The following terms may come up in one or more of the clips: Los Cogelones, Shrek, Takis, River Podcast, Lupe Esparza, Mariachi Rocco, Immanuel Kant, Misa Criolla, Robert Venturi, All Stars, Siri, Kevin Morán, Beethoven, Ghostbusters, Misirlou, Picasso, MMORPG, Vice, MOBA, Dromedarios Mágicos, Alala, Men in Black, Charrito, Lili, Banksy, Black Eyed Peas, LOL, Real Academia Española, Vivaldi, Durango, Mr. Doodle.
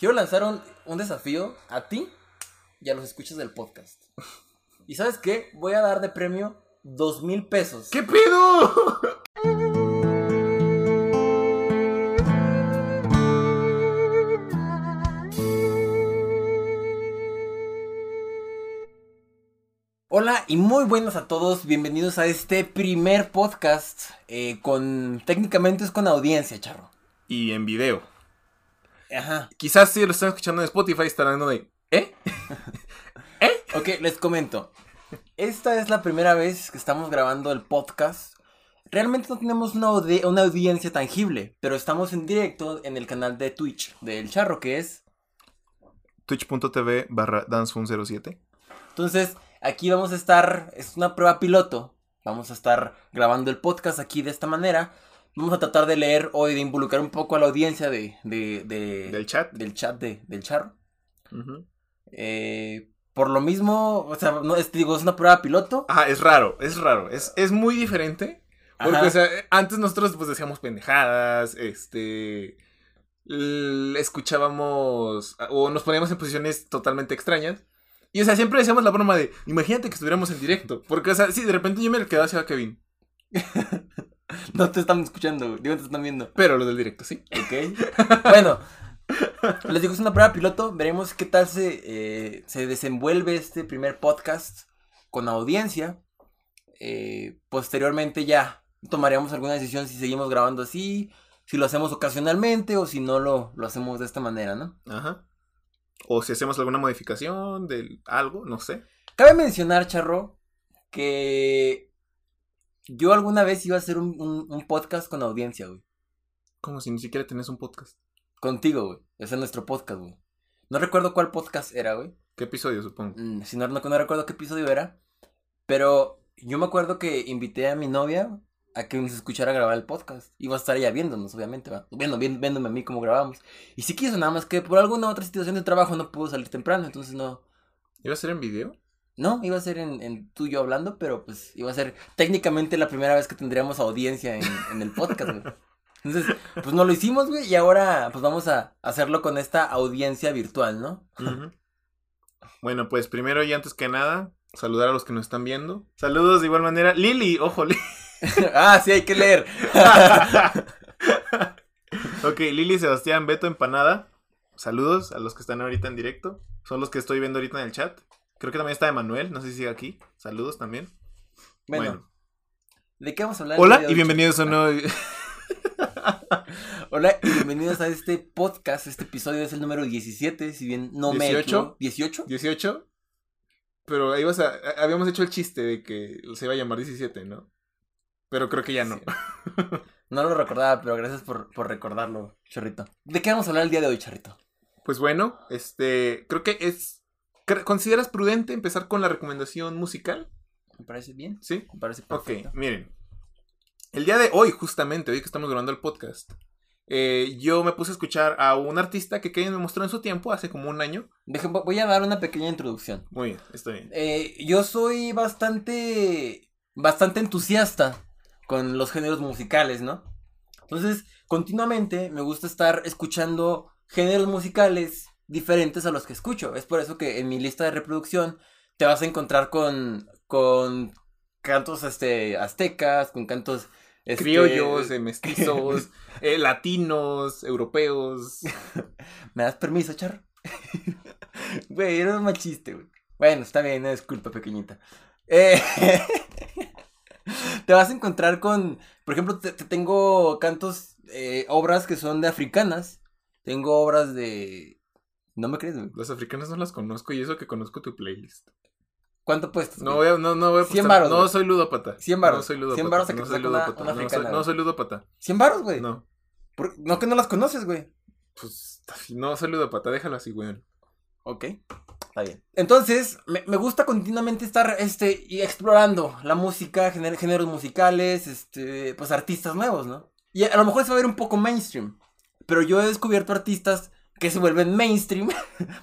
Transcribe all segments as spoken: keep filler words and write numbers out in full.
Quiero lanzar un, un desafío a ti y a los escuchas del podcast. ¿Y sabes qué? Voy a dar de premio dos mil pesos. ¿Qué pido? Hola y muy buenas a todos, bienvenidos a este primer podcast eh, con... técnicamente es con audiencia, Charro. Y en video. Ajá. Quizás si lo están escuchando en Spotify estarán dando de... ¿Eh? ¿Eh? Ok, les comento. Esta es la primera vez que estamos grabando el podcast. Realmente no tenemos una, audi- una audiencia tangible, pero estamos en directo en el canal de Twitch del Charro, que es... Twitch.tv barra dance uno cero siete. Entonces... aquí vamos a estar, es una prueba piloto, vamos a estar grabando el podcast aquí de esta manera. Vamos a tratar de leer hoy, de involucrar un poco a la audiencia de... de, de del chat. Del chat, de, del Charro. Uh-huh. Eh, por lo mismo, o sea, no, es, digo, es una prueba piloto. Ah, es raro, es raro, es, es muy diferente. Porque, ajá, o sea, antes nosotros pues decíamos pendejadas, este... escuchábamos o nos poníamos en posiciones totalmente extrañas. Y, o sea, siempre decíamos la broma de, imagínate que estuviéramos en directo. Porque, o sea, sí, de repente yo me quedaba hacia Kevin. No te están escuchando, digo, te están viendo. Pero los del directo, sí. Ok. Bueno, les digo, es una prueba piloto. Veremos qué tal se, eh, se desenvuelve este primer podcast con audiencia. Eh, posteriormente ya tomaremos alguna decisión si seguimos grabando así, si lo hacemos ocasionalmente o si no lo, lo hacemos de esta manera, ¿no? Ajá. O si hacemos alguna modificación de algo, no sé. Cabe mencionar, Charro, que yo alguna vez iba a hacer un, un, un podcast con audiencia, güey. Como si ni siquiera tenés un podcast. Contigo, güey. Ese es nuestro podcast, güey. No recuerdo cuál podcast era, güey. ¿Qué episodio, supongo? Mm, si no, no, no recuerdo qué episodio era. Pero yo me acuerdo que invité a mi novia a que nos escuchara grabar el podcast. Iba a estar ella viéndonos, obviamente, va. Viendo, viendo, viéndome a mí cómo grabamos. Y sí quiso, nada más que por alguna otra situación de trabajo no pudo salir temprano, entonces no. ¿Iba a ser en video? No, iba a ser en, en tú y yo hablando, pero pues iba a ser técnicamente la primera vez que tendríamos audiencia en, en el podcast, güey. Entonces, pues no lo hicimos, güey, y ahora pues vamos a hacerlo con esta audiencia virtual, ¿no? Uh-huh. Bueno, pues primero y antes que nada, saludar a los que nos están viendo. Saludos de igual manera. Lili, ojo, Lili. Ah, sí, hay que leer. Ok, Lili, Sebastián, Beto, Empanada. Saludos a los que están ahorita en directo. Son los que estoy viendo ahorita en el chat. Creo que también está Manuel, no sé si sigue aquí. Saludos también. Bueno, bueno. ¿De qué vamos a hablar? Hola y bienvenidos a uno... Hola y bienvenidos a este podcast. Este episodio es el número diecisiete, si bien no me equivoco. ¿dieciocho? ¿dieciocho? Pero ahí vas a... habíamos hecho el chiste de que se iba a llamar diecisiete, ¿no? Pero creo que ya no. Sí. No lo recordaba, pero gracias por, por recordarlo, Charrito. ¿De qué vamos a hablar el día de hoy, Charrito? Pues bueno, este, creo que es... ¿Consideras prudente empezar con la recomendación musical? Me parece bien. ¿Sí? Me parece perfecto. Ok, miren. El día de hoy, justamente, hoy que estamos grabando el podcast, eh, yo me puse a escuchar a un artista que Kevin me mostró en su tiempo, hace como un año. Deja, voy a dar una pequeña introducción. Muy bien, está bien. Eh, yo soy bastante, bastante entusiasta con los géneros musicales, ¿no? Entonces, continuamente me gusta estar escuchando géneros musicales diferentes a los que escucho. Es por eso que en mi lista de reproducción te vas a encontrar con, con cantos este, aztecas, con cantos... Este... criollos, eh, mestizos, eh, latinos, europeos. ¿Me das permiso, Charro? Güey, era un mal chiste, güey. Bueno, está bien, no, disculpa, pequeñita. Eh... Te vas a encontrar con, por ejemplo, te, te tengo cantos, eh, obras que son de africanas. Tengo obras de... ¿No me crees, güey? Las africanas no las conozco y eso que conozco tu playlist. ¿Cuánto puestas? No voy a, no, no voy a cien baros, no, soy ludópata. cien baros. No soy ludópata. cien baros a que no te saco una, una africana. No soy, no soy ludópata. ¿cien baros, güey? No. ¿Por, no que no las conoces, güey? Pues, no soy ludópata, déjalo así, güey. Ok. Está bien. Entonces, me, me gusta continuamente estar, este, y explorando la música, géner, géneros musicales, este, pues artistas nuevos, ¿no? Y a lo mejor se va a ver un poco mainstream, pero yo he descubierto artistas que se vuelven mainstream,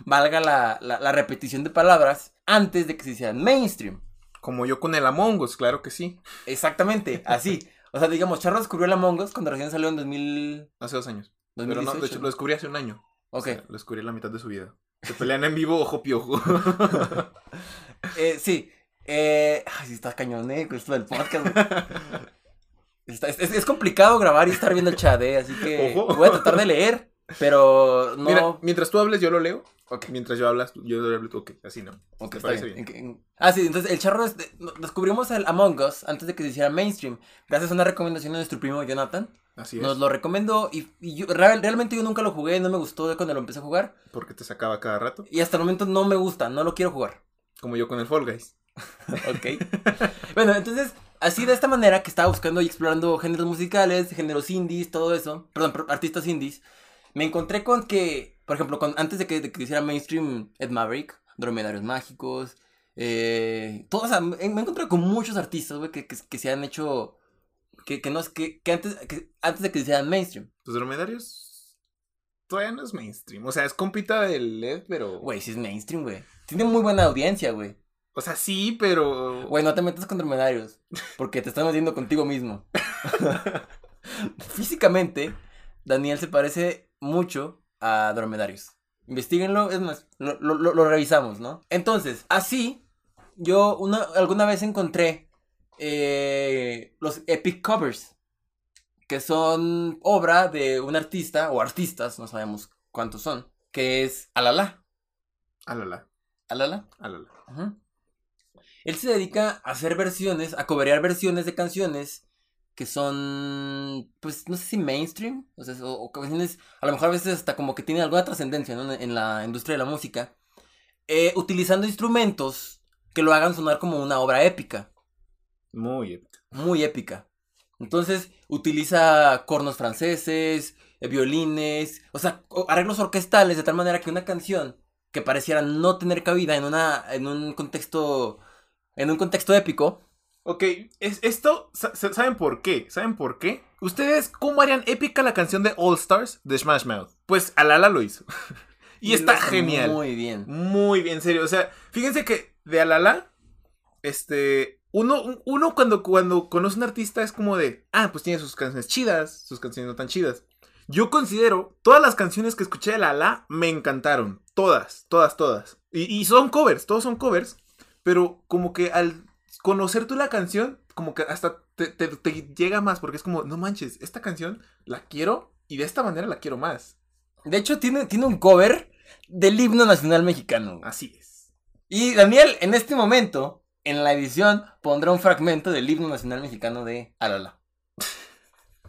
valga la, la, la repetición de palabras, antes de que se hicieran mainstream. Como yo con el Among Us, claro que sí. Exactamente, así. O sea, digamos, Charro descubrió el Among Us cuando recién salió en dos mil... Hace dos años. dos mil dieciocho, pero no, de hecho, ¿no? Lo descubrí hace un año. Ok. O sea, lo descubrí en la mitad de su vida. Se pelean en vivo, ojo piojo. eh, sí. Eh, ay, está cañón, eh, esto del podcast. Está, es, es complicado grabar y estar viendo el chat, eh, así que ojo. Voy a tratar de leer, pero no... Mira, mientras tú hables yo lo leo. Okay. Mientras yo hablas, yo lo leo, ok, así no. Ok, está bien. bien. En, en... Ah, sí, entonces el charro, es de... descubrimos el Among Us antes de que se hiciera mainstream, gracias a una recomendación de nuestro primo Jonathan. Así es. Nos lo recomendó y, y yo, real, realmente yo nunca lo jugué, no me gustó cuando lo empecé a jugar. Porque te sacaba cada rato. Y hasta el momento no me gusta, no lo quiero jugar. Como yo con el Fall Guys. Ok. Bueno, entonces, así de esta manera que estaba buscando y explorando géneros musicales, géneros indies, todo eso, perdón, artistas indies, me encontré con que, por ejemplo, con, antes de que, de que hiciera mainstream, Ed Maverick, Dromedarios Mágicos, eh, todo, o sea, me, me encontré con muchos artistas, güey, que, que, que se han hecho, que, que no es, que, que, antes, que antes de que hicieran mainstream. Los Dromedarios todavía no es mainstream, o sea, es compita del Ed, pero... Güey, sí es mainstream, güey, tiene muy buena audiencia, güey. O sea, sí, pero... Güey, no te metas con Dromedarios, porque te estás metiendo contigo mismo. Físicamente, Daniel se parece mucho a Dromedarios. Investíguenlo, es más, lo, lo, lo revisamos, ¿no? Entonces, así, yo una, alguna vez encontré eh, los Epic Covers, que son obra de un artista, o artistas, no sabemos cuántos son, que es Alala. Alala. Alala. Alala. Ajá. Él se dedica a hacer versiones, a coverear versiones de canciones que son, pues, no sé si mainstream, o sea, o, o canciones, a lo mejor a veces hasta como que tienen alguna trascendencia, ¿no? en, en la industria de la música, eh, utilizando instrumentos que lo hagan sonar como una obra épica. Muy épica. Muy épica. Entonces, utiliza cornos franceses, eh, violines, o sea, arreglos orquestales de tal manera que una canción que pareciera no tener cabida en una, en un contexto... En un contexto épico. Ok, es, esto, ¿saben por qué? ¿Saben por qué? ¿Ustedes cómo harían épica la canción de All Stars de Smash Mouth? Pues Alala lo hizo. y, y está genial. Muy bien. Muy bien, en serio. O sea, fíjense que de Alala, este, uno, uno cuando, cuando conoce a un artista es como de, ah, pues tiene sus canciones chidas, sus canciones no tan chidas. Yo considero, todas las canciones que escuché de Alala me encantaron. Todas, todas, todas. Y, y son covers, todos son covers. Pero como que al conocer tú la canción, como que hasta te, te, te llega más. Porque es como, no manches, esta canción la quiero y de esta manera la quiero más. De hecho, tiene, tiene un cover del himno nacional mexicano. Así es. Y Daniel, en este momento, en la edición, pondrá un fragmento del himno nacional mexicano de Alala.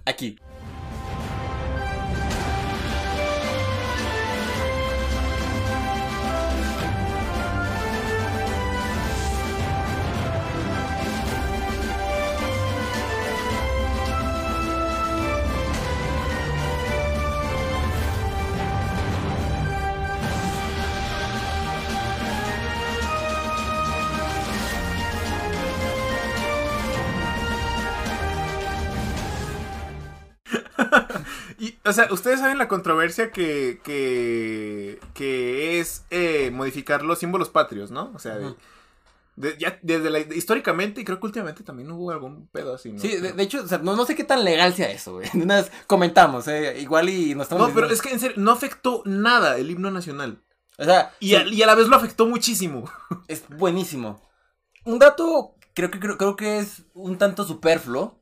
Aquí. O sea, ustedes saben la controversia que, que, que es eh, modificar los símbolos patrios, ¿no? O sea, de, de, ya desde la, de, históricamente, y creo que últimamente también hubo algún pedo así, ¿no? Sí, de, de hecho, o sea, no, no sé qué tan legal sea eso, güey. Una vez comentamos, eh, igual y nos estamos... No, diciendo... pero es que en serio, no afectó nada el himno nacional. O sea... Y, sí, a, y a la vez lo afectó muchísimo. Es buenísimo. Un dato, creo que, creo, creo que es un tanto superfluo.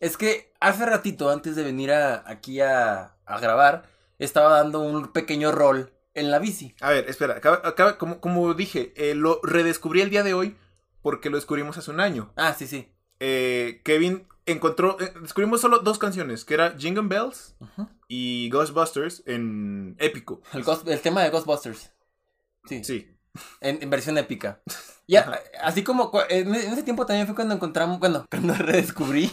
Es que hace ratito, antes de venir a, aquí a, a grabar, estaba dando un pequeño rol en la bici. A ver, espera, acaba, acaba, como, como dije, eh, lo redescubrí el día de hoy porque lo descubrimos hace un año. Ah, sí, sí. Eh, Kevin encontró, eh, descubrimos solo dos canciones, que era Jingle Bells uh-huh. y Ghostbusters en épico. El, ghost, el tema de Ghostbusters. Sí. Sí. En, en versión épica. Ya, así como, en ese tiempo también fue cuando encontramos, bueno, cuando redescubrí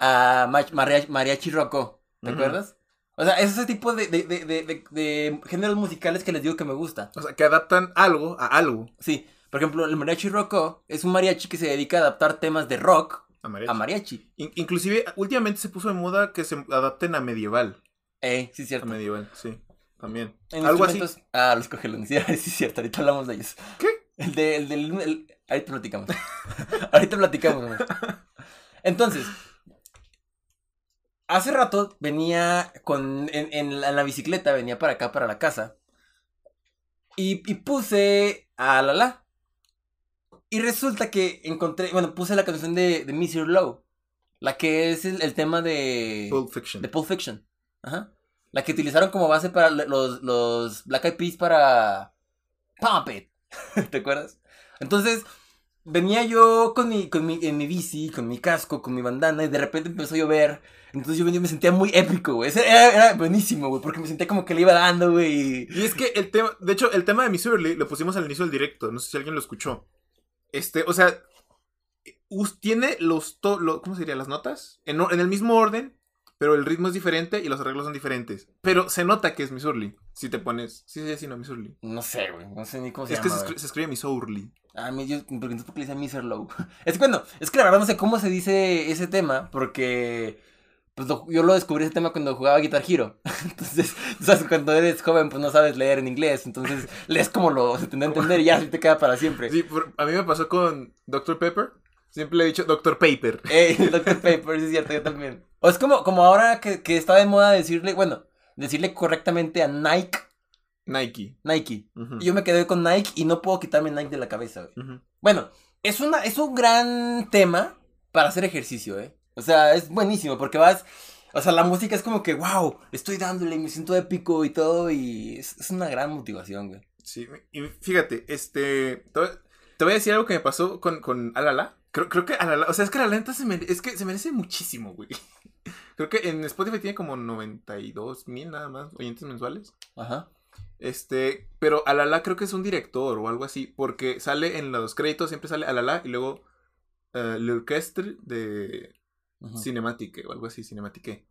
a Mariachi Rocco, ¿te uh-huh. acuerdas? O sea, es ese tipo de, de, de, de, de, de géneros musicales que les digo que me gusta. O sea, que adaptan algo a algo. Sí, por ejemplo, el Mariachi Rocco es un mariachi que se dedica a adaptar temas de rock a mariachi. A mariachi. In- inclusive, últimamente se puso de moda que se adapten a medieval. Eh, sí, cierto. A medieval, sí, también. En algo así. Ah, los cogelones, sí, sí, cierto, ahorita hablamos de ellos. ¿Qué? El de, el del, el, el... ahorita platicamos. ahorita platicamos. Entonces... Hace rato venía con en, en, la, en la bicicleta, venía para acá, para la casa, Y, y puse a Alala. Y resulta que encontré, bueno, puse la canción de, de Misirlou, la que es el, el tema de Pulp Fiction. De Pulp Fiction. Ajá. La que utilizaron como base para los, los Black Eyed Peas para Pump It. ¿Te acuerdas? Entonces, venía yo con mi, con mi, en mi bici, con mi casco, con mi bandana, y de repente empezó a llover. Entonces yo venía, me sentía muy épico, güey. Era, era buenísimo, güey, porque me sentía como que le iba dando, güey. Y es que el tema, de hecho, el tema de Misirlou lo pusimos al inicio del directo. No sé si alguien lo escuchó. Este, o sea, tiene los, to, lo, ¿cómo se diría? Las notas en, en el mismo orden, pero el ritmo es diferente y los arreglos son diferentes. Pero se nota que es Misirlou, si te pones, sí, sí, sí, no, Misirlou. No sé, güey, no sé ni cómo se es llama. Es que se, se escribe Misirlou. Ah, mi, yo, porque entonces, ¿por qué le dice Misirlou? Es que, bueno, es que la verdad no sé cómo se dice ese tema, porque... Pues lo, yo lo descubrí ese tema cuando jugaba Guitar Hero. Entonces, sabes, cuando eres joven, pues no sabes leer en inglés. Entonces, lees como lo se te da a entender y ya se te queda para siempre. Sí, por, a mí me pasó con doctor Pepper. Siempre le he dicho doctor Paper. Eh, doctor Paper, sí es cierto, yo también. O es como, como ahora que, que está de moda decirle, bueno, decirle correctamente a Nike. Nike. Nike. Uh-huh. Y yo me quedé con Nike y no puedo quitarme Nike de la cabeza, güey. Uh-huh. Bueno, es, una, es un gran tema para hacer ejercicio, ¿eh? O sea, es buenísimo porque vas, o sea, la música es como que, wow, estoy dándole, me siento épico y todo, y es, es una gran motivación, güey. Sí, y fíjate, este, te voy a decir algo que me pasó con, con Alala. Creo, creo que Alala, o sea, es que Alala neta se, mere, es que se merece muchísimo, güey. Creo que en Spotify tiene como noventa y dos mil nada más oyentes mensuales. Ajá. Este, pero Alala creo que es un director o algo así, porque sale en los créditos, siempre sale Alala y luego uh, la orquesta de... Uh-huh. Cinematique o algo así, Cinematique.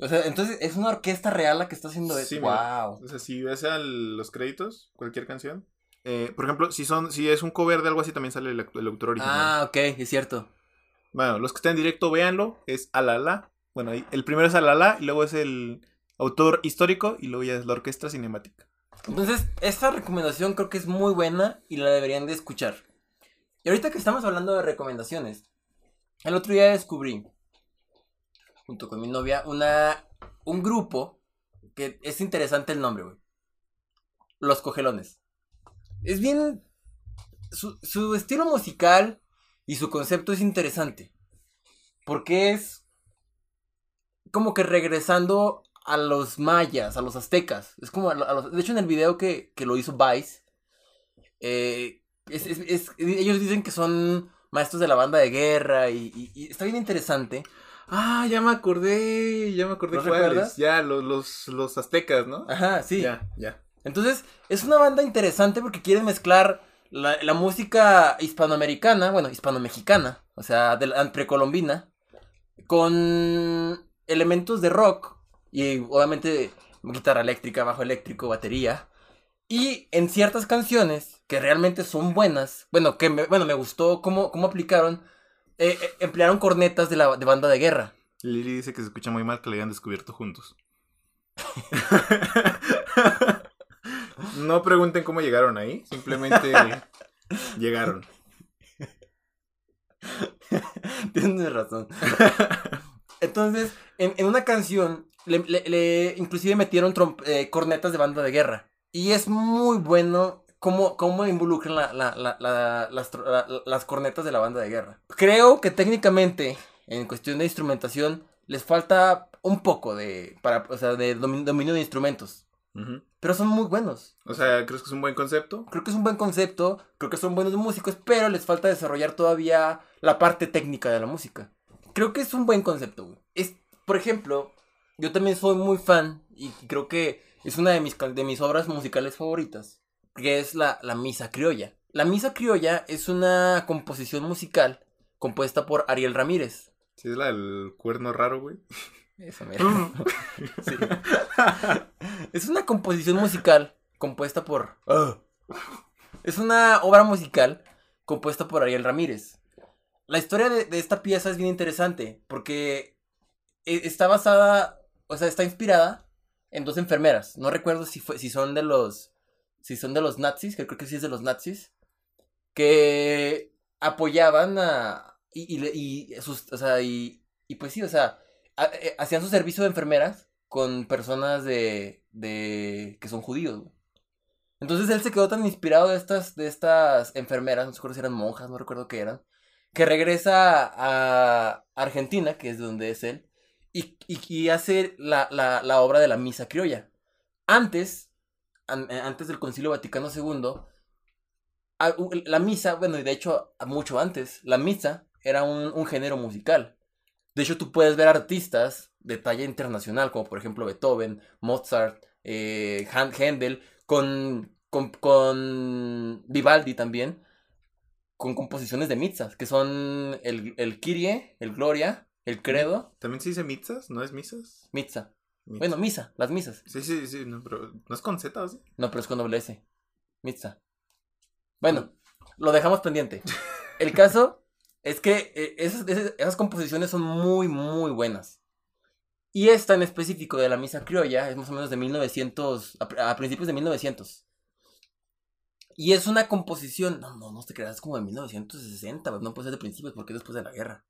O sea, entonces es una orquesta real la que está haciendo eso. Sí, wow. O sea, si ves a los créditos, cualquier canción, eh, por ejemplo, si son, si es un cover de algo así, también sale el, el autor original. Ah, ok, es cierto. Bueno, los que están en directo, véanlo, es Alala. Bueno, el primero es Alala y luego es el autor histórico y luego ya es la orquesta cinemática. Entonces, esta recomendación creo que es muy buena y la deberían de escuchar. Y ahorita que estamos hablando de recomendaciones, el otro día descubrí, junto con mi novia, una un grupo que es interesante el nombre, güey. Los Cogelones. Es bien... Su, su estilo musical y su concepto es interesante. Porque es como que regresando a los mayas, a los aztecas. Es como a los, de hecho, en el video que, que lo hizo Vice, eh, es, es, es, ellos dicen que son... maestros de la banda de guerra y, y, y está bien interesante. Ah, ya me acordé, ya me acordé cuáles. Ya, los, los, los aztecas, ¿no? Ajá, sí. Ya, ya. Entonces, es una banda interesante porque quieren mezclar la, la música hispanoamericana, bueno, hispano-mexicana, o sea, de la precolombina, con elementos de rock y obviamente guitarra eléctrica, bajo eléctrico, batería. Y en ciertas canciones que realmente son buenas, bueno, que me, bueno, me gustó cómo, cómo aplicaron, eh, eh, emplearon cornetas de la de banda de guerra. Lili dice que se escucha muy mal que lo hayan descubierto juntos. No pregunten cómo llegaron ahí, simplemente llegaron. Tienes razón. Entonces, en, en una canción, le, le, le inclusive metieron tromp- eh, cornetas de banda de guerra. Y es muy bueno cómo, cómo involucran la, la, la, la, las, la, las cornetas de la banda de guerra. Creo que técnicamente, en cuestión de instrumentación, les falta un poco de para o sea de dominio de instrumentos. Uh-huh. Pero son muy buenos. O sea, ¿crees que es un buen concepto? Creo que es un buen concepto, creo que son buenos músicos, pero les falta desarrollar todavía la parte técnica de la música. Creo que es un buen concepto, güey. Es, por ejemplo, yo también soy muy fan y creo que es una de mis, de mis obras musicales favoritas, que es la, la Misa Criolla. La Misa Criolla es una composición musical compuesta por Ariel Ramírez. Sí, es la del cuerno raro, güey. Esa mierda. Sí. Es una composición musical compuesta por... Es una obra musical compuesta por Ariel Ramírez. La historia de, de esta pieza es bien interesante porque está basada, o sea, está inspirada... en dos enfermeras, no recuerdo si fue, si son de los, si son de los nazis, que creo que sí es de los nazis, que apoyaban a, y, y, y sus, o sea, y, y pues sí, o sea, a, a, hacían su servicio de enfermeras con personas de, de, que son judíos, güey. Entonces él se quedó tan inspirado de estas, de estas enfermeras, no recuerdo si eran monjas, no recuerdo qué eran, que regresa a Argentina, que es donde es él, y, y, y hace la, la, la obra de la Misa Criolla. Antes, an, antes del Concilio Vaticano segundo, la misa, bueno, y de hecho mucho antes, la misa era un, un género musical. De hecho, tú puedes ver artistas de talla internacional, como por ejemplo Beethoven, Mozart, eh, Händel, con, con, con Vivaldi también, con composiciones de mitzas, que son el, el Kyrie, el Gloria, el Credo. ¿También se dice mitzas? ¿No es misas? Mitza. Mitza. Bueno, misa, las misas. Sí, sí, sí, no, pero ¿no es con Z o sí? No, pero es con doble S. Mitza. Bueno, lo dejamos pendiente. El caso es que eh, esas, esas, esas composiciones son muy, muy buenas. Y esta en específico de la Misa Criolla es más o menos de mil novecientos, a, a principios de mil novecientos. Y es una composición, no, no, no te creas, es como de mil novecientos sesenta, no puede ser de principios porque es después de la guerra.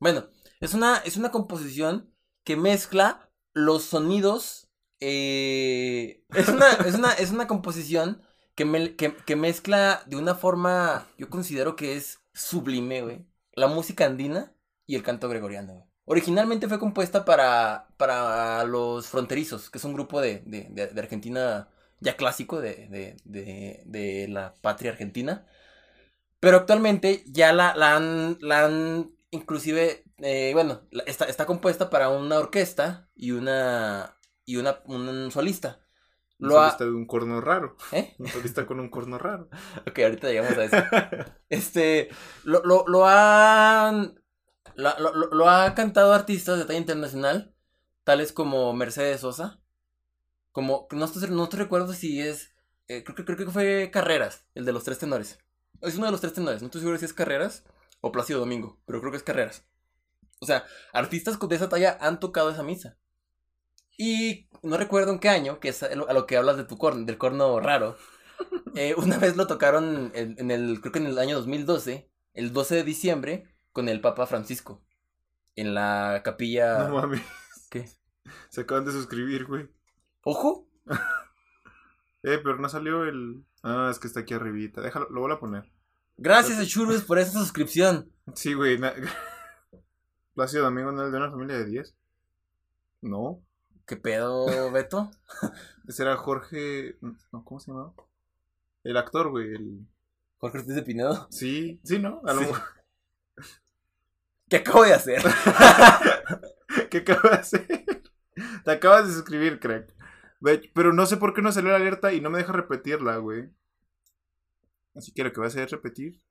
Bueno, es una, es una composición que mezcla los sonidos, eh, es, una, es, una, es una composición... Que, me, que, que mezcla de una forma, yo considero que es sublime, güey, la música andina y el canto gregoriano, güey. Originalmente fue compuesta para, para los fronterizos, que es un grupo de, de, de, de Argentina ya clásico de, de, de, de la patria argentina. Pero actualmente ya la, la, han, la han, inclusive, eh, bueno, la, está, está compuesta para una orquesta y una, y una, un solista. Un solista de un corno raro. ¿Eh? Un solista con un corno raro. Ok, ahorita llegamos a eso. Este, lo, lo, lo han, lo, lo, lo ha cantado artistas de talla internacional, tales como Mercedes Sosa, como, no estoy, no estoy recuerdo si es, eh, creo, creo, creo que fue Carreras, el de los tres tenores. Es uno de los tres tenores, no estoy seguro si es Carreras o Plácido Domingo, pero creo que es Carreras. O sea, artistas de esa talla han tocado esa misa. Y no recuerdo en qué año, que es a lo que hablas de tu corno, del corno raro. Eh, una vez lo tocaron en, en el, creo que en el año dos mil doce, el doce de diciembre, con el Papa Francisco. En la capilla... No mames. ¿Qué? Se acaban de suscribir, güey. ¿Ojo? eh, pero no salió el... Ah, es que está aquí arribita. Déjalo, lo voy a poner. Gracias, a Churros, por esa suscripción. Sí, güey. Na... Plácido Domingo no es de una familia de diez. No. ¿Qué pedo, Beto? Ese era Jorge... No, ¿cómo se llamaba? El actor, güey. El... ¿Jorge Ortiz de Pinedo? Sí, sí, ¿no? A lo mejor. ¿Qué acabo de hacer? ¿Qué acabo de hacer? Te acabas de suscribir, crack. Pero no sé por qué no salió la alerta y no me deja repetirla, güey. Así que lo que voy a hacer es repetir.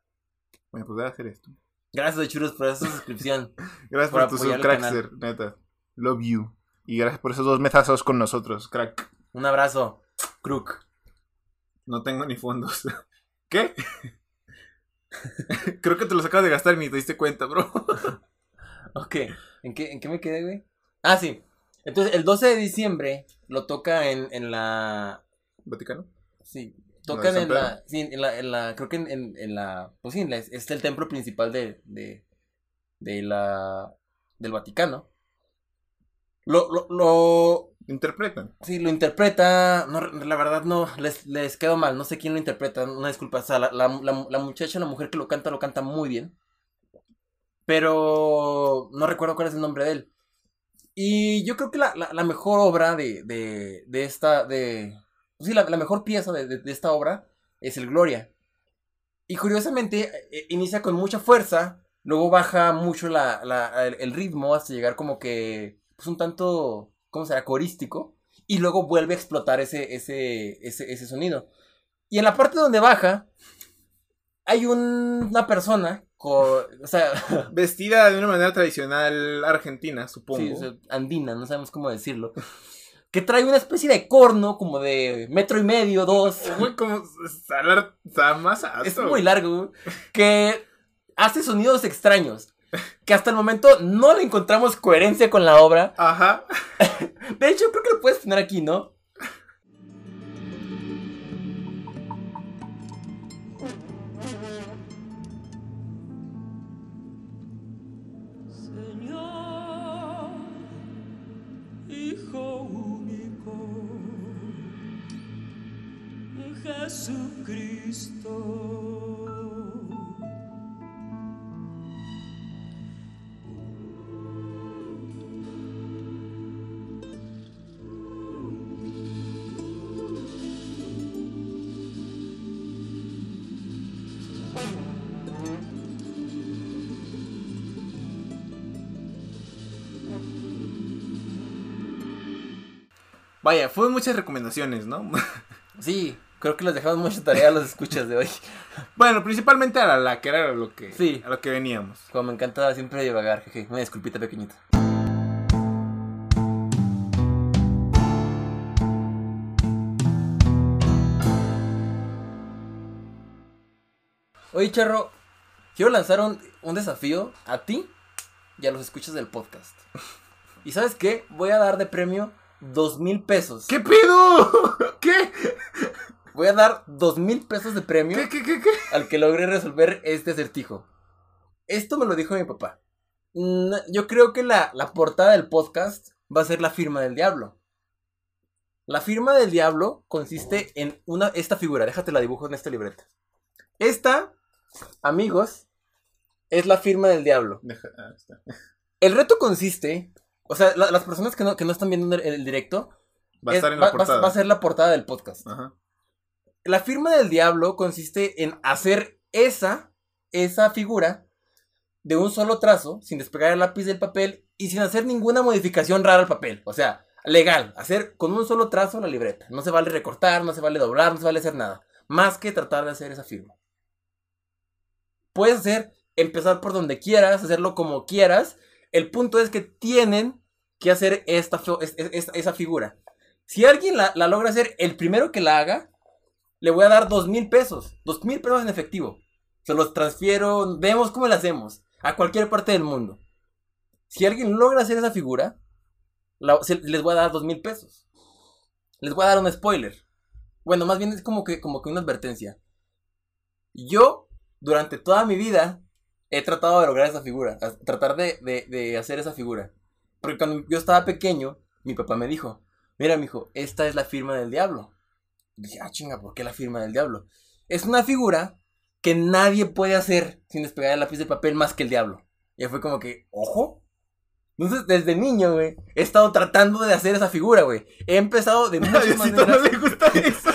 Bueno, pues voy a hacer esto. Gracias, Churros, por esa suscripción. Gracias por, por tu subcrackster, neta. Love you. Y gracias por esos dos mesazos con nosotros, crack. Un abrazo, crook. No tengo ni fondos. ¿Qué? Creo que te los acabas de gastar y ni te diste cuenta, bro. Ok, ¿en qué, en qué me quedé, güey? Ah, sí. Entonces, el doce de diciembre lo toca en, en la... ¿Vaticano? Sí, tocan en la... Sí, en la, en la... Creo que en, en, en la... Pues sí, en la, es el templo principal de... De, de la... Del Vaticano. Lo, lo, lo... ¿Interpretan? Sí, lo interpreta, no, la verdad no, les, les quedó mal, no sé quién lo interpreta, una disculpa, o sea, la, la, la, la muchacha, la mujer que lo canta, lo canta muy bien, pero no recuerdo cuál es el nombre de él. Y yo creo que la, la, la mejor obra de, de, de esta, de, sí, la, la mejor pieza de, de, de esta obra es el Gloria. Y curiosamente, eh, inicia con mucha fuerza, luego baja mucho la, la, el, el ritmo hasta llegar como que... Pues un tanto, ¿cómo será? Corístico. Y luego vuelve a explotar ese, ese, ese, ese sonido. Y en la parte donde baja, hay un, una persona, co, o sea... vestida de una manera tradicional argentina, supongo. Sí, o sea, andina, no sabemos cómo decirlo. Que trae una especie de corno, como de metro y medio, dos. Muy como... Está más alto. Es muy largo, que hace sonidos extraños. Que hasta el momento no le encontramos coherencia con la obra. Ajá. De hecho, creo que lo puedes poner aquí, ¿no? Señor, hijo único, en Jesucristo. Vaya, fue muchas recomendaciones, ¿no? Sí, creo que les dejamos mucha tarea a los escuchas de hoy. Bueno, principalmente a la que era lo que, sí. a lo que veníamos. Como me encanta siempre divagar, jeje, una disculpita pequeñita. Oye, Charro, quiero lanzar un, un desafío a ti y a los escuchas del podcast. ¿Y sabes qué? Voy a dar de premio... Dos mil pesos. ¿Qué pido? ¿Qué? Voy a dar dos mil pesos de premio. ¿Qué, qué, qué, qué? Al que logre resolver este acertijo. Esto me lo dijo mi papá. Yo creo que la, la portada del podcast va a ser la firma del diablo. La firma del diablo consiste en una, esta figura. Déjate la dibujo en esta libreta. Esta, amigos, es la firma del diablo. El reto consiste... O sea, la, las personas que no, que no están viendo el, el directo... Va a estar en la portada. Va, va a ser la portada del podcast. Ajá. La firma del diablo consiste en hacer esa, esa figura de un solo trazo, sin despegar el lápiz del papel y sin hacer ninguna modificación rara al papel. O sea, legal, hacer con un solo trazo la libreta. No se vale recortar, no se vale doblar, no se vale hacer nada. Más que tratar de hacer esa firma. Puedes hacer, empezar por donde quieras, hacerlo como quieras... El punto es que tienen que hacer esta, esta, esa figura. Si alguien la, la logra hacer, el primero que la haga, le voy a dar dos mil pesos. Dos mil pesos en efectivo. Se los transfiero, vemos cómo la hacemos. A cualquier parte del mundo. Si alguien logra hacer esa figura, la, se, les voy a dar dos mil pesos. Les voy a dar un spoiler. Bueno, más bien es como que, como que una advertencia. Yo, durante toda mi vida... He tratado de lograr esa figura, tratar de, de, de hacer esa figura. Porque cuando yo estaba pequeño, mi papá me dijo, mira, mijo, esta es la firma del diablo. Y dije, ah, chinga, ¿por qué la firma del diablo? Es una figura que nadie puede hacer sin despegar el lápiz de papel más que el diablo. Y fue como que, ojo. Entonces, desde niño, güey, he estado tratando de hacer esa figura, güey. He empezado de muchas maneras. No le gusta eso.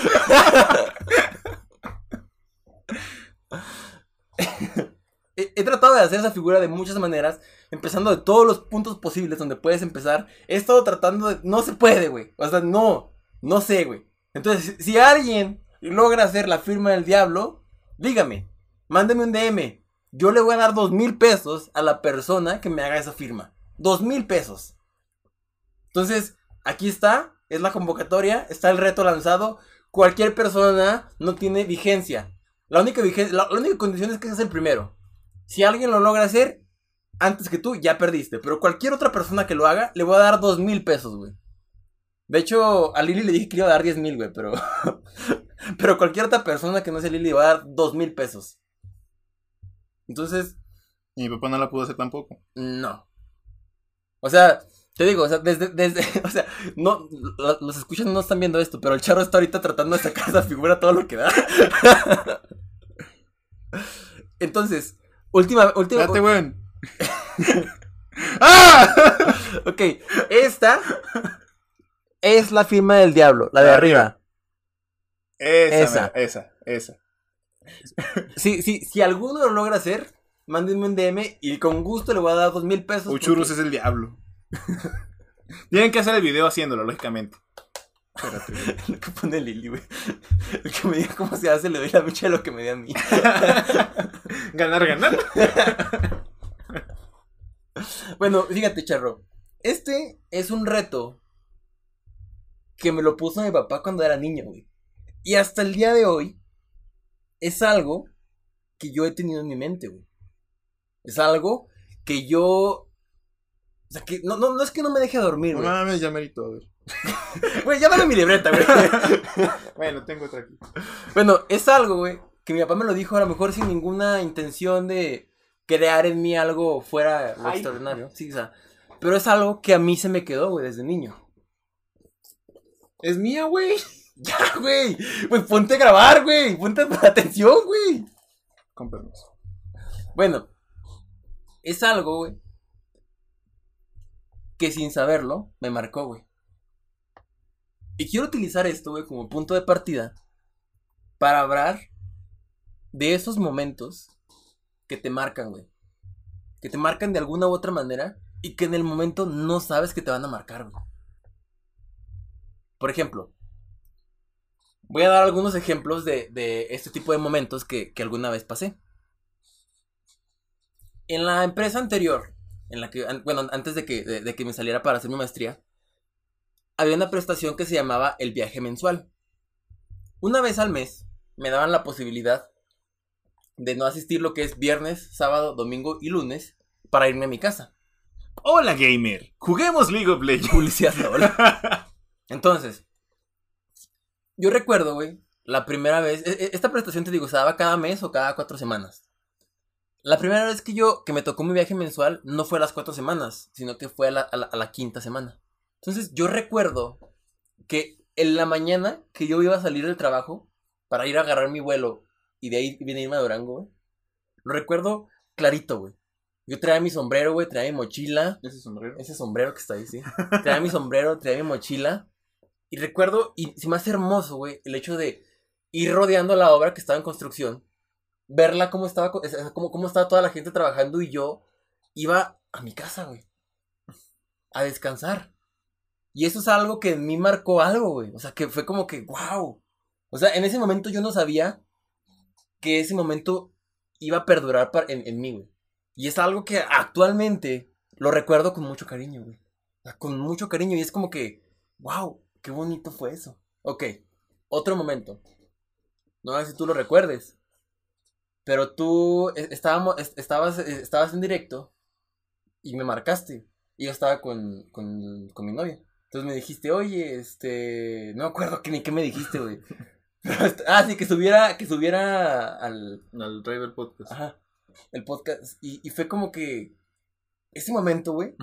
He, he tratado de hacer esa figura de muchas maneras, empezando de todos los puntos posibles donde puedes empezar. He estado tratando de... No se puede, güey. O sea, no. No sé, güey. Entonces, si alguien logra hacer la firma del diablo, dígame. Mándeme un D M. Yo le voy a dar dos mil pesos a la persona que me haga esa firma. Dos mil pesos. Entonces, aquí está. Es la convocatoria. Está el reto lanzado. Cualquier persona no tiene vigencia. La única, vigencia, la, la única condición es que seas el primero. Si alguien lo logra hacer antes que tú, ya perdiste. Pero cualquier otra persona que lo haga, le voy a dar dos mil pesos, güey. De hecho, a Lili le dije que le iba a dar diez mil, güey, pero... pero cualquier otra persona que no sea Lili le va a dar dos mil pesos. Entonces... ¿Y mi papá no la pudo hacer tampoco? No. O sea, te digo, o sea, desde... desde o sea, no... Los escuchas no están viendo esto, pero el Charro está ahorita tratando de sacar esa figura todo lo que da. Entonces... Última, última. Date, weón. ¡Ah! Ok, esta es la firma del diablo, la de arriba. Esa, esa, esa. esa. Sí, sí, si alguno lo logra hacer, mándenme un D M y con gusto le voy a dar dos mil pesos. Uchurros porque... es el diablo. Tienen que hacer el video haciéndolo, lógicamente. Espérate, lo que pone Lili, güey. El que me diga cómo se hace, le doy la mecha de lo que me dé a mí. Ganar, ganar. Bueno, fíjate, Charro. Este es un reto que me lo puso mi papá cuando era niño, güey. Y hasta el día de hoy es algo que yo he tenido en mi mente, güey. Es algo que yo... O sea, que no, no, no es que no me deje dormir, güey. No mames, ya merito, güey. Güey, ya dame mi libreta, güey. Bueno, tengo otra aquí. Bueno, es algo, güey, que mi papá me lo dijo a lo mejor sin ninguna intención de crear en mí algo fuera lo extraordinario. Sí, o sea, pero es algo que a mí se me quedó, güey, desde niño. Es mía, güey. Ya, güey. Pues ponte a grabar, güey. Ponte atención, güey. Con permiso. Bueno, es algo, güey, que sin saberlo me marcó, güey. Y quiero utilizar esto, güey, como punto de partida para hablar de esos momentos que te marcan, güey. Que te marcan de alguna u otra manera y que en el momento no sabes que te van a marcar, güey. Por ejemplo, voy a dar algunos ejemplos de, de este tipo de momentos que, que alguna vez pasé. En la empresa anterior, en la que, bueno, antes de que, de, de que me saliera para hacer mi maestría, había una prestación que se llamaba el viaje mensual. Una vez al mes me daban la posibilidad de no asistir lo que es viernes, sábado, domingo y lunes para irme a mi casa. Hola, gamer. Juguemos League of Legends. Publicidad, hola. Entonces, yo recuerdo, güey, la primera vez, esta prestación, te digo, se daba cada mes o cada cuatro semanas. La primera vez que yo, que me tocó mi viaje mensual, no fue a las cuatro semanas, sino que fue a la, a la, a la quinta semana. Entonces, yo recuerdo que en la mañana que yo iba a salir del trabajo para ir a agarrar mi vuelo y de ahí venirme a Durango, güey, lo recuerdo clarito, güey. Yo traía mi sombrero, güey, traía mi mochila. ¿Ese sombrero? Ese sombrero que está ahí, sí. Traía mi sombrero, traía mi mochila. Y recuerdo, y se me hace hermoso, güey, el hecho de ir rodeando la obra que estaba en construcción. Verla cómo estaba, cómo, cómo estaba toda la gente trabajando y yo iba a mi casa, güey, a descansar. Y eso es algo que en mí marcó algo, güey. O sea, que fue como que, wow. O sea, en ese momento yo no sabía que ese momento iba a perdurar para, en, en mí, güey. Y es algo que actualmente lo recuerdo con mucho cariño, güey. O sea, con mucho cariño. Y es como que, wow, qué bonito fue eso. Ok, otro momento. No sé si tú lo recuerdes. Pero tú estábamos, estabas, estabas en directo y me marcaste. Y yo estaba con, con, con mi novia. Entonces me dijiste, oye, este... No me acuerdo que, ni qué me dijiste, güey. Ah, sí, que subiera, que subiera al... Al River Podcast. Ajá, el podcast. Y, y fue como que... Ese momento, güey.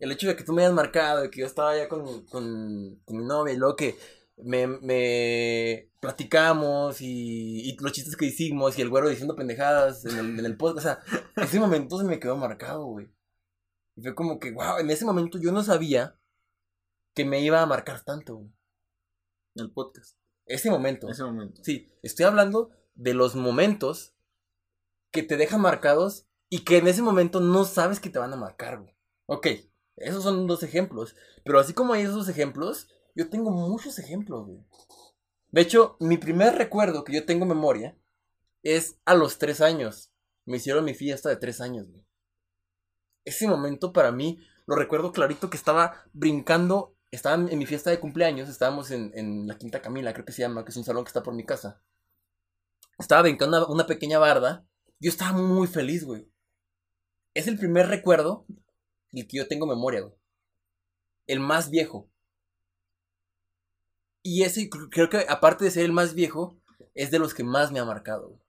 El hecho de que tú me hayas marcado, de que yo estaba ya con, con, con mi novia. Y luego que... Me, me platicamos y, y los chistes que hicimos y el güero diciendo pendejadas en el, en el podcast. O sea, ese momento se me quedó marcado, güey. Y fue como que, wow, en ese momento yo no sabía que me iba a marcar tanto, güey. El podcast. Ese momento. Ese momento. Sí, estoy hablando de los momentos que te dejan marcados y que en ese momento no sabes que te van a marcar, güey. Ok, esos son dos ejemplos. Pero así como hay esos ejemplos... Yo tengo muchos ejemplos, güey. De hecho, mi primer recuerdo que yo tengo en memoria es a los tres años. Me hicieron mi fiesta de tres años, güey. Ese momento para mí, lo recuerdo clarito que estaba brincando. Estaba en mi fiesta de cumpleaños, estábamos en, en la Quinta Camila, creo que se llama, que es un salón que está por mi casa. Estaba brincando una, una pequeña barda. Yo estaba muy feliz, güey. Es el primer recuerdo del que yo tengo memoria, güey. El más viejo. Y ese, creo que aparte de ser el más viejo, es de los que más me ha marcado, güey.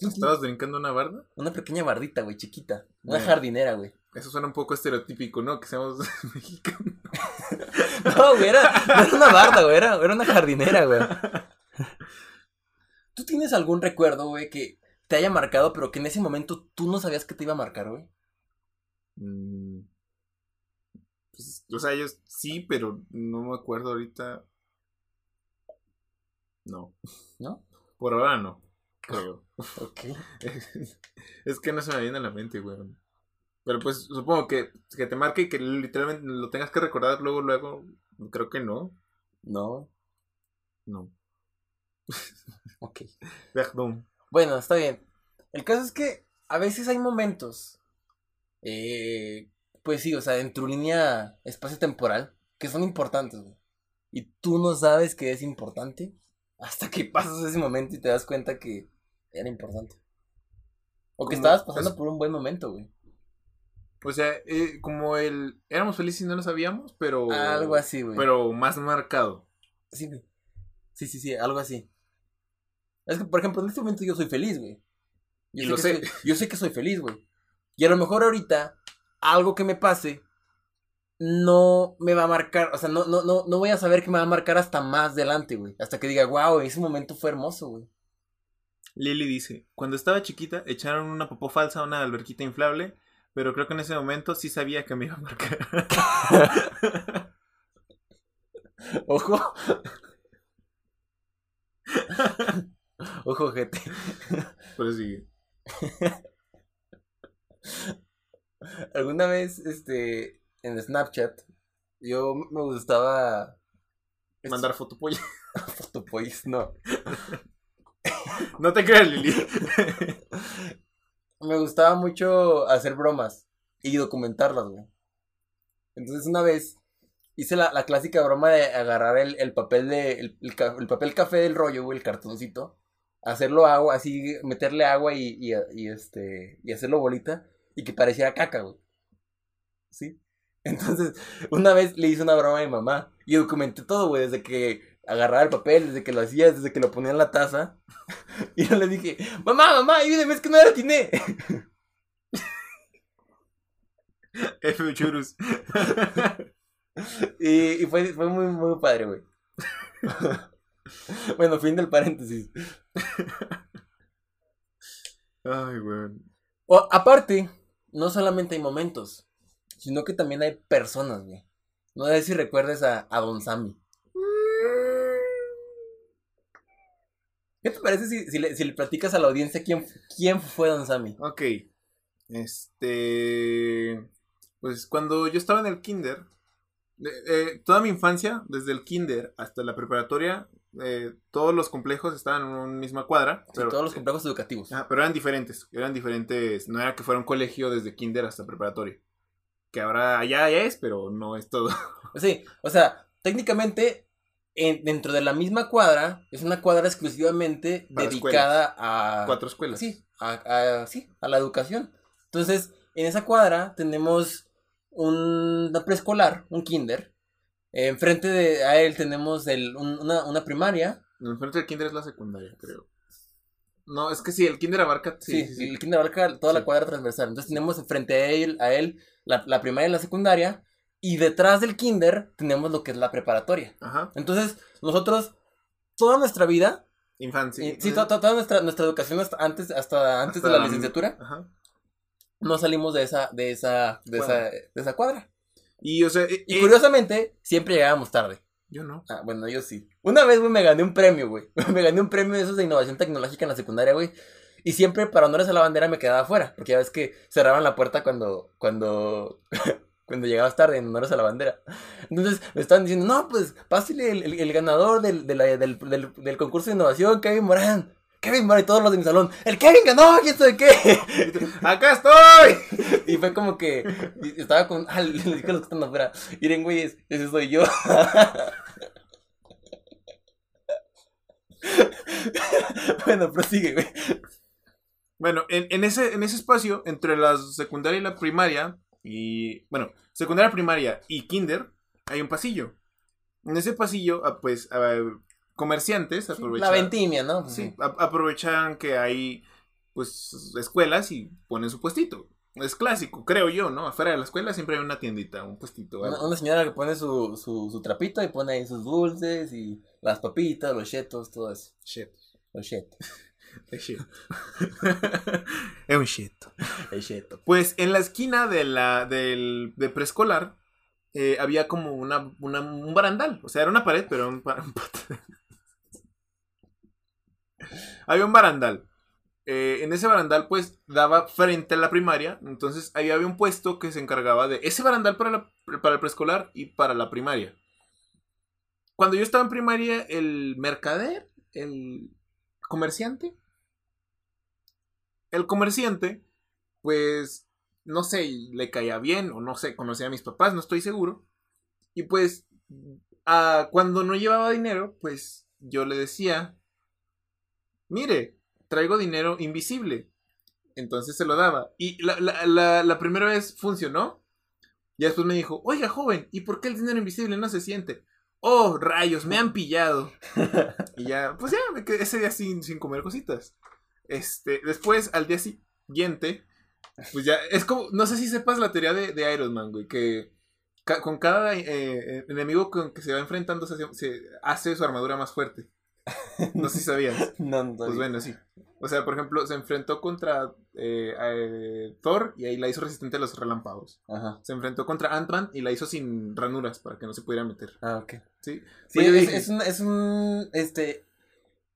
¿Estabas brincando una barda? Una pequeña bardita, güey, chiquita. Una yeah. jardinera, güey. Eso suena un poco estereotípico, ¿no? Que seamos mexicanos. No, güey, era, no era una barda, güey, era, era una jardinera, güey. ¿Tú tienes algún recuerdo, güey, que te haya marcado, pero que en ese momento tú no sabías que te iba a marcar, güey? Mm. Pues, o sea, yo sí, pero no me acuerdo ahorita... No. ¿No? Por ahora no, creo. Ok. Es que no se me viene a la mente, güey. Pero pues supongo que, que te marque y que literalmente lo tengas que recordar luego, luego. Creo que no. No. No. Ok. Perdón. Bueno, está bien. El caso es que a veces hay momentos, eh, pues sí, o sea, en tu línea espacio-temporal, que son importantes, güey. Y tú no sabes que es importante hasta que pasas ese momento y te das cuenta que era importante. O que como, estabas pasando pues, por un buen momento, güey. O sea, eh, como el... Éramos felices y no lo sabíamos, pero... Algo así, güey. Pero más marcado. Sí, güey. Sí, sí, sí, algo así. Es que, por ejemplo, en este momento yo soy feliz, güey. Yo y sé lo sé. Soy, yo sé que soy feliz, güey. Y a lo mejor ahorita, algo que me pase... no me va a marcar, o sea, no, no, no, no voy a saber que me va a marcar hasta más adelante, güey. Hasta que diga, wow, ese momento fue hermoso, güey. Lili dice, cuando estaba chiquita echaron una popó falsa a una alberquita inflable, pero creo que en ese momento sí sabía que me iba a marcar. Ojo. Ojo, gente. Pero sigue. Alguna vez, este, en Snapchat, yo me gustaba mandar fotopollas. Fotopollas, no. No te creas, Lili. Me gustaba mucho hacer bromas y documentarlas, güey. Entonces una vez hice la, la clásica broma de agarrar el, el papel de el, el, el papel café del rollo, güey, el cartoncito, hacerlo agua, así meterle agua y, y, y este y hacerlo bolita y que pareciera caca, güey. ¿Sí? Entonces, una vez le hice una broma a mi mamá y documenté todo, güey, desde que agarraba el papel, desde que lo hacía, desde que lo ponía en la taza. Y yo le dije, mamá, mamá, ayúdeme, es que no la atiné. F churus. Y, y fue, fue muy, muy padre, güey. Bueno, fin del paréntesis. Ay, güey. O, aparte, no solamente hay momentos, sino que también hay personas, güey. No sé si recuerdes a, a Don Sammy. ¿Qué te parece si, si, le, si le platicas a la audiencia quién, quién fue Don Sammy? Ok. Este... Pues cuando yo estaba en el kinder, eh, eh, toda mi infancia, desde el kinder hasta la preparatoria, eh, todos los complejos estaban en una misma cuadra. Sí, pero, todos los complejos eh, educativos. Ah, pero eran diferentes, eran diferentes. No era que fuera un colegio desde kinder hasta preparatoria. Que ahora ya, ya es, pero no es todo. Sí, o sea, técnicamente... En, dentro de la misma cuadra, es una cuadra exclusivamente para dedicada escuelas. A... Cuatro escuelas. Sí a, a, sí, a la educación. Entonces, en esa cuadra tenemos un, una preescolar, un kinder. Enfrente de a él tenemos el, un, una, una primaria. Enfrente del kinder es la secundaria, creo. No, es que sí, el kinder abarca... Sí, sí, sí, sí. El kinder abarca toda sí. La cuadra transversal. Entonces tenemos enfrente a él, a él la, la primaria y la secundaria. Y detrás del kinder tenemos lo que es la preparatoria. Ajá. Entonces, nosotros, toda nuestra vida... Infancia. Eh, sí, toda, toda nuestra, nuestra educación hasta antes, hasta antes hasta de la, la licenciatura. Ajá. No salimos de esa, de esa, de bueno. esa, de esa cuadra. Y, o sea... Eh, y curiosamente, siempre llegábamos tarde. Yo no. Ah, bueno, yo sí. Una vez, güey, me gané un premio, güey. Me gané un premio de esos de innovación tecnológica en la secundaria, güey. Y siempre, para honores a la bandera, me quedaba afuera. Porque ya ves que cerraban la puerta cuando... cuando... Cuando llegabas tarde, en honores a la bandera. Entonces, me estaban diciendo, no, pues, pásale el, el, el ganador del, de la, del, del, del concurso de innovación, Kevin Morán. Kevin Morán y todos los de mi salón. ¡El Kevin ganó! ¿Y esto de qué? ¡Acá estoy! Y fue como que, estaba con, ah, le dije a los que están afuera, miren, güeyes, ese soy yo. Bueno, prosigue, güey. Bueno, en, en, ese, en ese espacio, entre la secundaria y la primaria... Y, bueno, secundaria, primaria y kinder, hay un pasillo. En ese pasillo, pues, uh, comerciantes aprovechan... La vendimia, ¿no? Sí, a- aprovechan que hay, pues, escuelas y ponen su puestito. Es clásico, creo yo, ¿no? Afuera de la escuela siempre hay una tiendita, un puestito. Una, una señora que pone su, su, su trapito y pone ahí sus dulces y las papitas, los chetos, todo eso. Chetos. Los chetos. Es cheto. Es un cheto. Es cheto. Pues en la esquina de la del de preescolar eh, había como una, una un barandal, o sea, era una pared, pero un, un pat... Había un barandal. Eh, en ese barandal pues daba frente a la primaria, entonces ahí había un puesto que se encargaba de ese barandal para la, para el preescolar y para la primaria. Cuando yo estaba en primaria, el mercader, el comerciante El comerciante, pues, no sé, le caía bien o no sé, conocía a mis papás, no estoy seguro. Y pues, a, cuando no llevaba dinero, pues, yo le decía, mire, traigo dinero invisible. Entonces se lo daba. Y la, la, la, la primera vez funcionó. Y después me dijo, oiga, joven, ¿y por qué el dinero invisible no se siente? Oh, rayos, me han pillado. Y ya, pues ya, me quedé ese día sin, sin comer cositas. Este, después, al día siguiente, pues ya, es como, no sé si sepas la teoría de, de Iron Man, güey, que ca con cada eh, enemigo con que se va enfrentando se hace, se hace su armadura más fuerte. No sé si sabías. No, no. Pues bueno, sí. O sea, por ejemplo, se enfrentó contra eh, eh, Thor y ahí la hizo resistente a los relámpagos. Ajá. Se enfrentó contra Ant-Man y la hizo sin ranuras para que no se pudiera meter. Ah, ok. Sí, sí, pues, es, es, un, es un, este,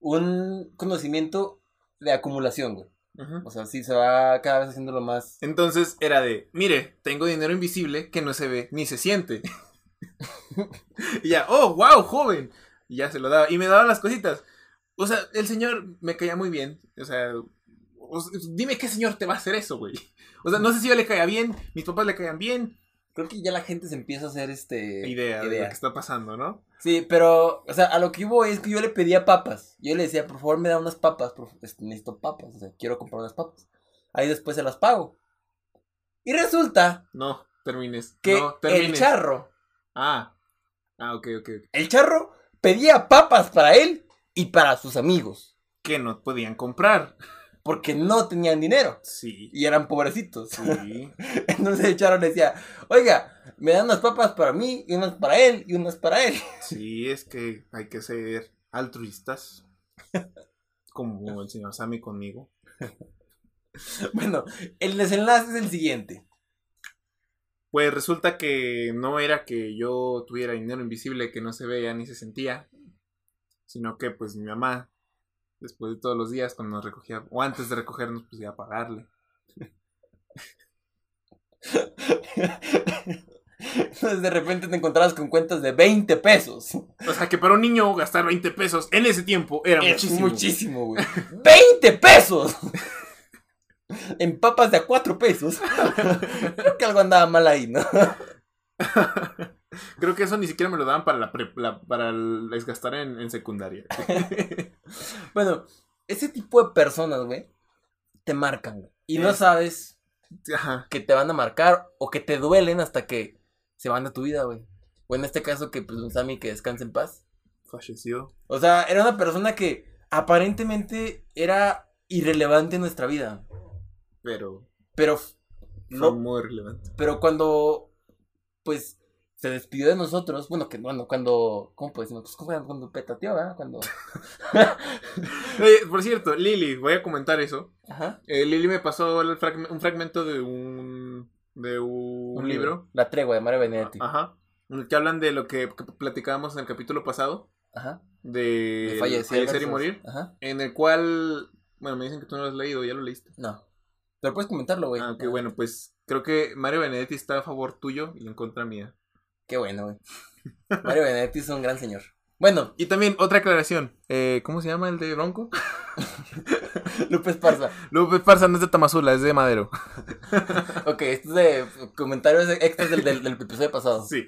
un conocimiento de acumulación, güey. Uh-huh. O sea, sí se va cada vez haciéndolo más. Entonces era de, mire, tengo dinero invisible que no se ve ni se siente. Y ya, oh, wow, joven. Y ya se lo daba, y me daba las cositas. O sea, el señor me caía muy bien. O sea, o sea dime qué señor te va a hacer eso, güey. O sea, no sé si yo le caía bien, mis papás le caían bien. Creo que ya la gente se empieza a hacer este... Idea, idea de lo que está pasando, ¿no? Sí, pero, o sea, a lo que yo voy es que yo le pedía papas. Yo le decía, por favor, me da unas papas, por... necesito papas, o sea, quiero comprar unas papas. Ahí después se las pago. Y resulta... No, termines. Que no, termines. El charro... Ah, ah, ok, ok. El charro... pedía papas para él y para sus amigos. Que no podían comprar. Porque no tenían dinero. Sí. Y eran pobrecitos. Sí. Entonces el Charo le decía, oiga, me dan unas papas para mí y unas para él y unas para él. Sí, es que hay que ser altruistas. Como el señor Sammy conmigo. Bueno, el desenlace es el siguiente. Pues resulta que no era que yo tuviera dinero invisible que no se veía ni se sentía, sino que pues mi mamá, después de todos los días cuando nos recogía, o antes de recogernos, pues iba a pagarle. Entonces de repente te encontrabas con cuentas de veinte pesos. O sea que para un niño gastar veinte pesos en ese tiempo era es muchísimo. Muchísimo, güey. ¡veinte pesos! En papas de a cuatro pesos. Creo que algo andaba mal ahí, ¿no? Creo que eso ni siquiera me lo daban para la, pre, la para el desgastar en, en secundaria. Bueno, ese tipo de personas, güey, te marcan, güey. Y no sabes Ajá. que te van a marcar o que te duelen hasta que se van de tu vida, güey. O en este caso que, pues, un Sammy que descanse en paz. Falleció. O sea, era una persona que aparentemente era irrelevante en nuestra vida. Pero, pero no muy relevante. Pero cuando, pues, se despidió de nosotros, bueno, que bueno, cuando, ¿cómo puedes decirlo? Pues, cuando petateó, ¿verdad? Cuando... Oye, por cierto, Lili, voy a comentar eso. Ajá. Eh, Lili me pasó el fragme un fragmento de un, de un, un libro. libro. La tregua de Mario Benedetti. Ajá. En el que hablan de lo que platicábamos en el capítulo pasado. Ajá. De, de fallecer, fallecer y morir. Ajá. En el cual, bueno, me dicen que tú no lo has leído, ¿ya lo leíste? No. Pero puedes comentarlo, güey. Ah, qué bueno, pues creo que Mario Benedetti está a favor tuyo y en contra mía. Qué bueno, güey. Mario Benedetti es un gran señor. Bueno, y también otra aclaración. Eh, ¿Cómo se llama el de Bronco? Lupe Esparza. Lupe Esparza no es de Tamazula, es de Madero. Ok, esto es de comentarios extras del, del, del episodio pasado. Sí.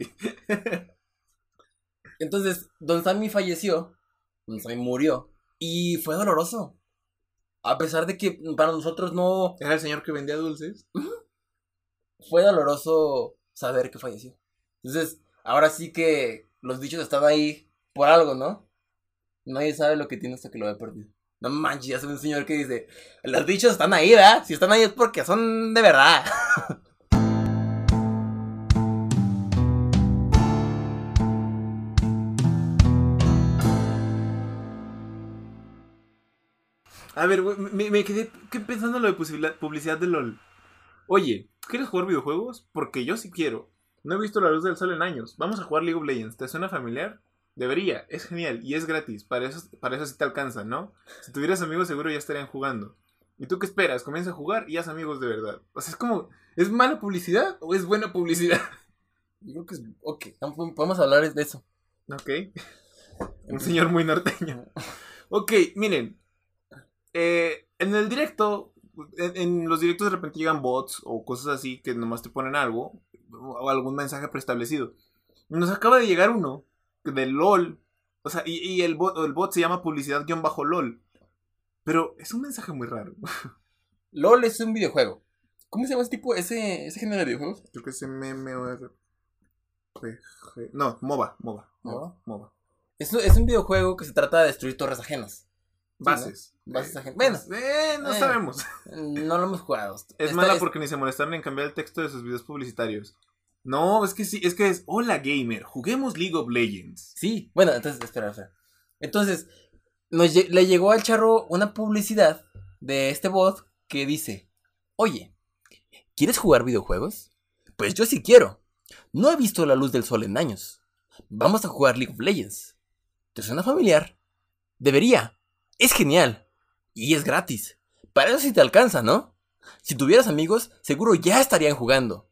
Entonces, don Sammy falleció, don Sammy murió y fue doloroso. A pesar de que para nosotros no... Era el señor que vendía dulces. Fue doloroso saber que falleció. Entonces, ahora sí que los dichos están ahí por algo, ¿no? Nadie sabe lo que tiene hasta que lo haya perdido. No manches, ya soy un señor que dice... Los dichos están ahí, ¿verdad? Si están ahí es porque son de verdad. A ver, güey, me, me quedé pensando en lo de publicidad de LOL. Oye, ¿quieres jugar videojuegos? Porque yo sí quiero. No he visto la luz del sol en años. Vamos a jugar League of Legends. ¿Te suena familiar? Debería, es genial y es gratis. Para eso, para eso sí te alcanza, ¿no? Si tuvieras amigos seguro ya estarían jugando. ¿Y tú qué esperas? Comienza a jugar y haz amigos de verdad. O sea, es como... ¿Es mala publicidad o es buena publicidad? Yo creo que es... Ok, podemos hablar de eso. Ok. Un señor muy norteño. Ok, miren... Eh, en el directo, en, en los directos de repente llegan bots o cosas así que nomás te ponen algo o algún mensaje preestablecido. Nos acaba de llegar uno de LOL, o sea, y, y el, bot, el bot se llama publicidad-lol, pero es un mensaje muy raro. LOL es un videojuego. ¿Cómo se llama ese tipo, ese, ese género de videojuegos? Creo que es M M O R P G. No, MOBA, MOBA, MOBA, MOBA. Es, es un videojuego que se trata de destruir torres ajenas. Bases. Sí, ¿no? Bases eh, bueno. Eh, no eh, sabemos. No lo hemos jugado. Es Esta, mala porque ni se molestaron en cambiar el texto de sus videos publicitarios. No, es que sí, es que es, hola gamer, juguemos League of Legends. Sí, bueno, entonces, espera, espera. Entonces, nos, le llegó al charro una publicidad de este bot que dice: oye, ¿quieres jugar videojuegos? Pues yo sí quiero. No he visto la luz del sol en años. Vamos a jugar League of Legends. ¿Te suena familiar? Debería, es genial. Y es gratis. Para eso sí te alcanza, ¿no? Si tuvieras amigos, seguro ya estarían jugando.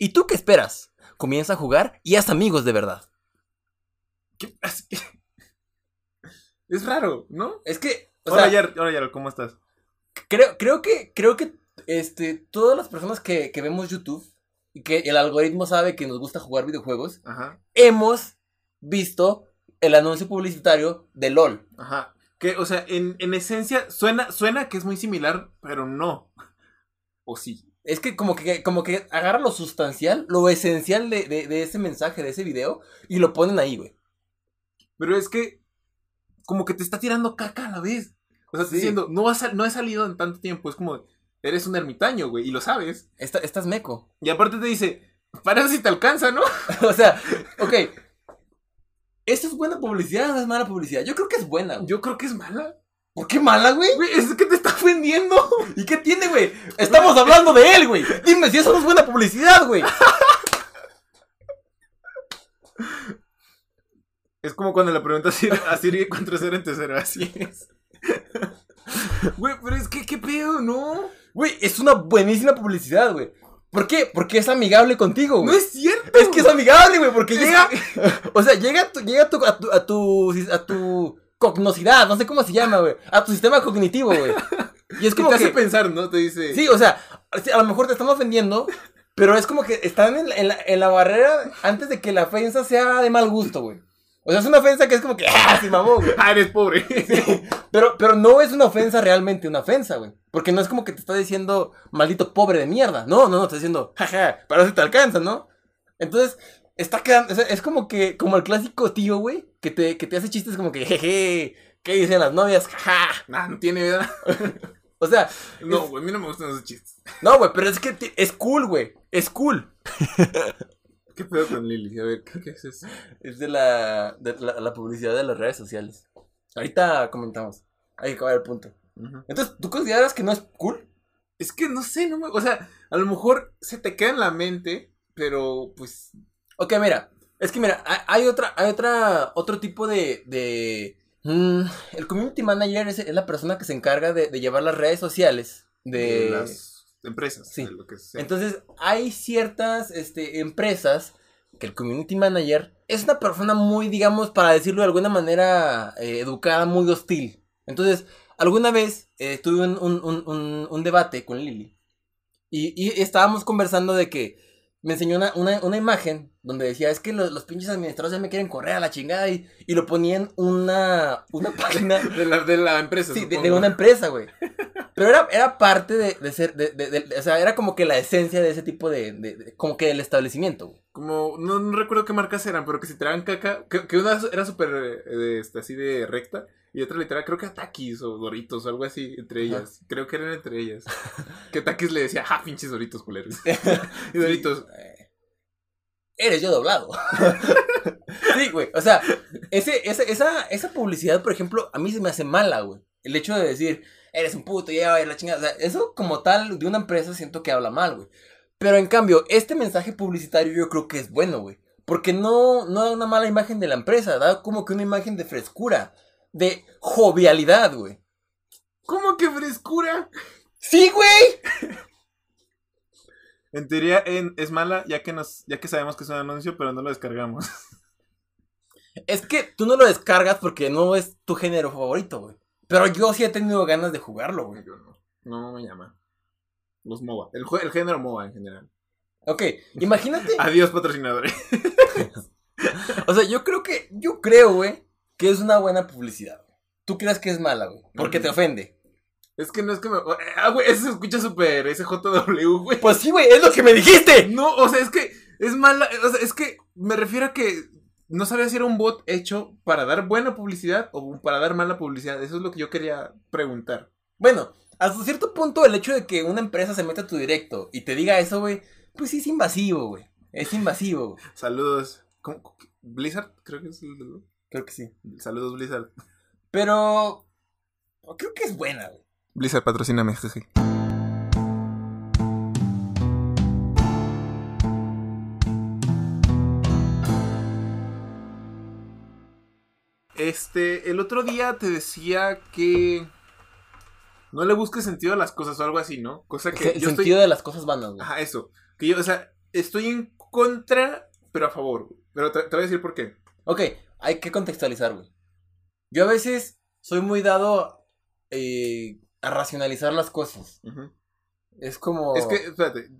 ¿Y tú qué esperas? Comienza a jugar y haz amigos de verdad. ¿Qué? Es raro, ¿no? Es que... O hola, sea, Yar, hola, Yar, ¿cómo estás? Creo, creo que, creo que este, todas las personas que, que vemos YouTube y que el algoritmo sabe que nos gusta jugar videojuegos, ajá, hemos visto el anuncio publicitario de LOL. Ajá. Que, o sea, en, en esencia suena, suena que es muy similar, pero no. O sí. Es que como que como que agarra lo sustancial, lo esencial de, de, de ese mensaje, de ese video, y lo ponen ahí, güey. Pero es que como que te está tirando caca a la vez. O sea, sí, diciendo, no, has, no he salido en tanto tiempo. Es como, eres un ermitaño, güey, y lo sabes. Está, estás meco. Y aparte te dice, para si te alcanza, ¿no? O sea, ok. ¿Esto es buena publicidad o no es mala publicidad? Yo creo que es buena, güey. Yo creo que es mala. ¿Por qué mala, güey? Güey, es que te está ofendiendo. ¿Y qué tiene, güey? Estamos hablando de él, güey. Dime si eso no es buena publicidad, güey. Es como cuando le preguntas a Siri cuánto es cero en tercero. Así es. Güey, pero es que, ¿qué pedo, no? Güey, es una buenísima publicidad, güey. ¿Por qué? Porque es amigable contigo, güey. No es cierto. Es que es amigable, güey, porque llega... O sea, llega, tu, llega tu, a tu... A tu, a tu cognosidad, no sé cómo se llama, güey, a tu sistema cognitivo, güey. Y es como te que... hace pensar, ¿no? Te dice... Sí, o sea, a lo mejor te están ofendiendo, pero es como que están en la, en la, en la barrera antes de que la ofensa sea de mal gusto, güey. O sea, es una ofensa que es como que... ¡Ah, sí, mamó, güey! ¡Ah, eres pobre! Sí, pero, pero no es una ofensa realmente una ofensa, güey. Porque no es como que te está diciendo, maldito pobre de mierda. No, no, no, te está diciendo, jaja, para eso te alcanza, ¿no? Entonces... Está quedando, o sea, es como que, como el clásico tío, güey, que te, que te hace chistes como que, jeje, ¿qué dicen las novias? Jaja. Ja. Nah, no tiene vida. O sea. No, güey, es... a mí no me gustan esos chistes. No, güey, pero es que te... es cool, güey, es cool. ¿Qué pedo con Lili? A ver, ¿qué, qué es eso? Es de la, de la, la publicidad de las redes sociales. Ahorita comentamos, hay que acabar el punto. Uh-huh. Entonces, ¿tú consideras que no es cool? Es que no sé, no me, o sea, a lo mejor se te queda en la mente, pero pues... Ok, mira, es que mira, hay otra, hay otra, otro tipo de, de mmm, el community manager es, es la persona que se encarga de, de llevar las redes sociales de, de las empresas, sí, de lo que sea. Entonces, hay ciertas, este, empresas que el community manager es una persona muy, digamos, para decirlo de alguna manera, eh, educada, muy hostil. Entonces, alguna vez eh, tuve un, un, un, un debate con Lili y, y estábamos conversando de que me enseñó una, una, una imagen donde decía, es que los, los pinches administradores ya me quieren correr a la chingada. Y, y lo ponían una, una página. De la, de la empresa. Sí, de, de una empresa, güey. Pero era, era parte de, de ser, de, de, de, o sea, era como que la esencia de ese tipo de, de, de como que el establecimiento, güey. Como, no, no recuerdo qué marcas eran, pero que si traían caca, que, que una era súper eh, así de recta. Y otra literal, creo que a Takis o Doritos o algo así, entre ellas. Ajá. Creo que eran entre ellas. Que Takis le decía, ja, pinches Doritos, culeros. Y Doritos, sí, eres yo doblado. Sí, güey, o sea, ese, ese, esa, esa publicidad, por ejemplo, a mí se me hace mala, güey. El hecho de decir, eres un puto, ya, la chingada. O sea, eso como tal de una empresa siento que habla mal, güey. Pero en cambio, este mensaje publicitario yo creo que es bueno, güey. Porque no, no da una mala imagen de la empresa, da como que una imagen de frescura. De jovialidad, güey. ¿Cómo que frescura? ¡Sí, güey! En teoría en, es mala ya que, nos, ya que sabemos que es un anuncio, pero no lo descargamos. Es que tú no lo descargas porque no es tu género favorito, güey. Pero yo sí he tenido ganas de jugarlo, güey. Yo no, no me llama. Los MOBA, el, el género MOBA en general. Ok, imagínate. Adiós, patrocinadores. O sea, yo creo que, yo creo, güey, que es una buena publicidad. Tú crees que es mala, güey, porque te ofende. Es que no es que me... Ah, güey, eso se escucha súper S J W, güey. Pues sí, güey, es lo que me dijiste. No, o sea, es que es mala, o sea, es que me refiero a que no sabía si era un bot hecho para dar buena publicidad o para dar mala publicidad. Eso es lo que yo quería preguntar. Bueno, hasta cierto punto el hecho de que una empresa se meta a tu directo y te diga eso, güey, pues sí es invasivo, güey. Es invasivo. Saludos. ¿Cómo? ¿Blizzard? Creo que es el de... Creo que sí. Saludos, Blizzard. Pero... creo que es buena, güey. Blizzard, patrocíname. Sí. Este, el otro día te decía que no le busques sentido a las cosas o algo así, ¿no? Cosa que Se, yo sentido estoy... de las cosas vanas, güey. Ajá, eso. Que yo, o sea, estoy en contra, pero a favor, güey. Pero te, te voy a decir por qué. Ok, hay que contextualizar, güey. Yo a veces soy muy dado eh, a racionalizar las cosas. Uh-huh. Es como... Es que, espérate,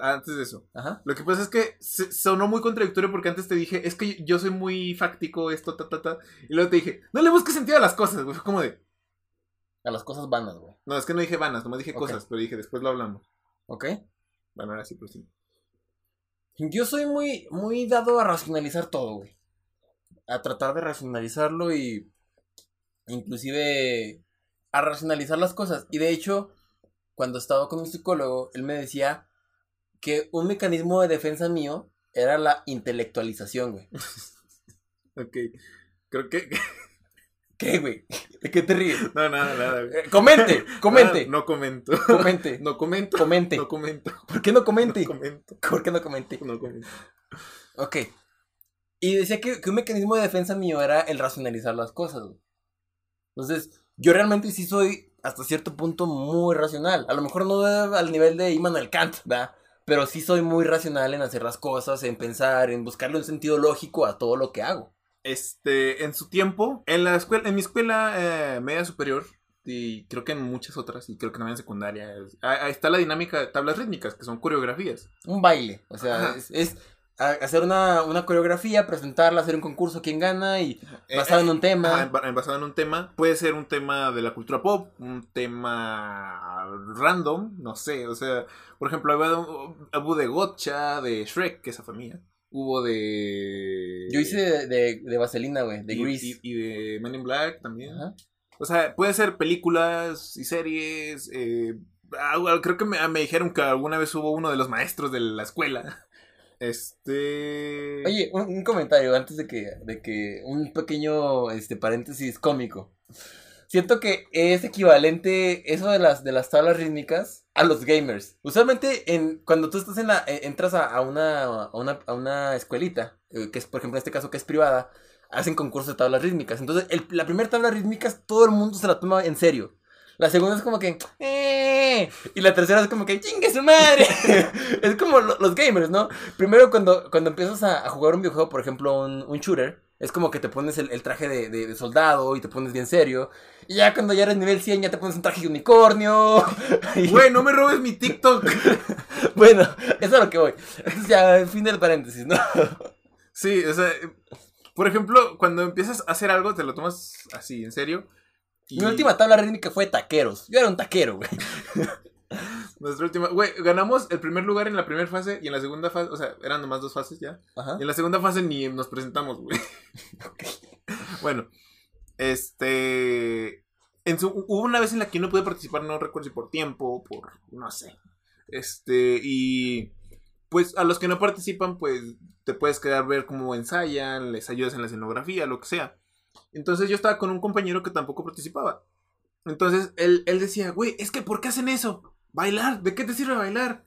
antes de eso. Ajá. Lo que pasa es que se, sonó muy contradictorio porque antes te dije, es que yo soy muy fáctico, esto, ta, ta, ta. Y luego te dije, no le busques sentido a las cosas, güey. Fue como de... A las cosas vanas, güey. No, es que no dije vanas, nomás dije okay. Cosas, pero dije, después lo hablamos. Ok. Bueno, ahora sí, pero sí. Yo soy muy, muy dado a racionalizar todo, güey. A tratar de racionalizarlo y... Inclusive... A racionalizar las cosas. Y de hecho, cuando estaba con un psicólogo, él me decía que un mecanismo de defensa mío era la intelectualización, güey. Ok. Creo que... ¿Qué, güey? ¿De qué te ríes? No, nada, nada. Güey. Comente, comente. Nada, no comento. Comente. No comento. Comente. No comento. ¿Por qué no comente? No comento. ¿Por qué no comente? No comento. Ok. Y decía que, que un mecanismo de defensa mío era el racionalizar las cosas, güey. Entonces, yo realmente sí soy hasta cierto punto muy racional. A lo mejor no al nivel de Immanuel Kant, ¿verdad? Pero sí soy muy racional en hacer las cosas, en pensar, en buscarle un sentido lógico a todo lo que hago. Este, en su tiempo, en la escuela, en mi escuela eh, media superior, y creo que en muchas otras, y creo que también en secundaria, es, ahí está la dinámica de tablas rítmicas, que son coreografías. Un baile, o sea, es, es hacer una, una coreografía, presentarla, hacer un concurso, quién gana, y basado eh, eh, en un tema. Ajá, basado en un tema, puede ser un tema de la cultura pop, un tema random, no sé, o sea, por ejemplo, hubo de Gotcha, de Shrek, que esa familia. Hubo de... Yo hice de, de, de Vaselina, güey, de y, Grease. Y, y de Men in Black también. Ajá. O sea, puede ser películas y series. Eh, creo que me, me dijeron que alguna vez hubo uno de los maestros de la escuela. Este... Oye, un, un comentario antes de que, de que... Un pequeño este paréntesis cómico. Siento que es equivalente eso de las, de las tablas rítmicas a los gamers. Usualmente en, cuando tú estás en la, entras a, a, una, a, una, a una escuelita, que es por ejemplo en este caso que es privada, hacen concursos de tablas rítmicas. Entonces el, la primera tabla rítmica todo el mundo se la toma en serio. La segunda es como que... ¡Eh! Y la tercera es como que... ¡Chingue su madre! Es como lo, los gamers, ¿no? Primero cuando, cuando empiezas a, a jugar un videojuego, por ejemplo un, un shooter... Es como que te pones el, el traje de, de, de soldado y te pones bien serio. Y ya cuando ya eres nivel cien ya te pones un traje de unicornio. Y... Güey, no me robes mi TikTok. Bueno, eso es lo que voy. Entonces ya, fin del paréntesis, ¿no? Sí, o sea, por ejemplo, cuando empiezas a hacer algo te lo tomas así, en serio. Y... Mi última tabla rítmica fue taqueros. Yo era un taquero, güey. Nuestra última, güey, ganamos el primer lugar en la primera fase y en la segunda fase, o sea, eran nomás dos fases ya. Ajá. Y en la segunda fase ni nos presentamos, güey. Okay. Bueno, este, en su, hubo una vez en la que no pude participar, no recuerdo si por tiempo, por, no sé, este, y pues a los que no participan, pues te puedes quedar ver cómo ensayan, les ayudas en la escenografía, lo que sea. Entonces yo estaba con un compañero que tampoco participaba. Entonces él, él decía, güey, es que ¿por qué hacen eso? ¿Bailar? ¿De qué te sirve bailar?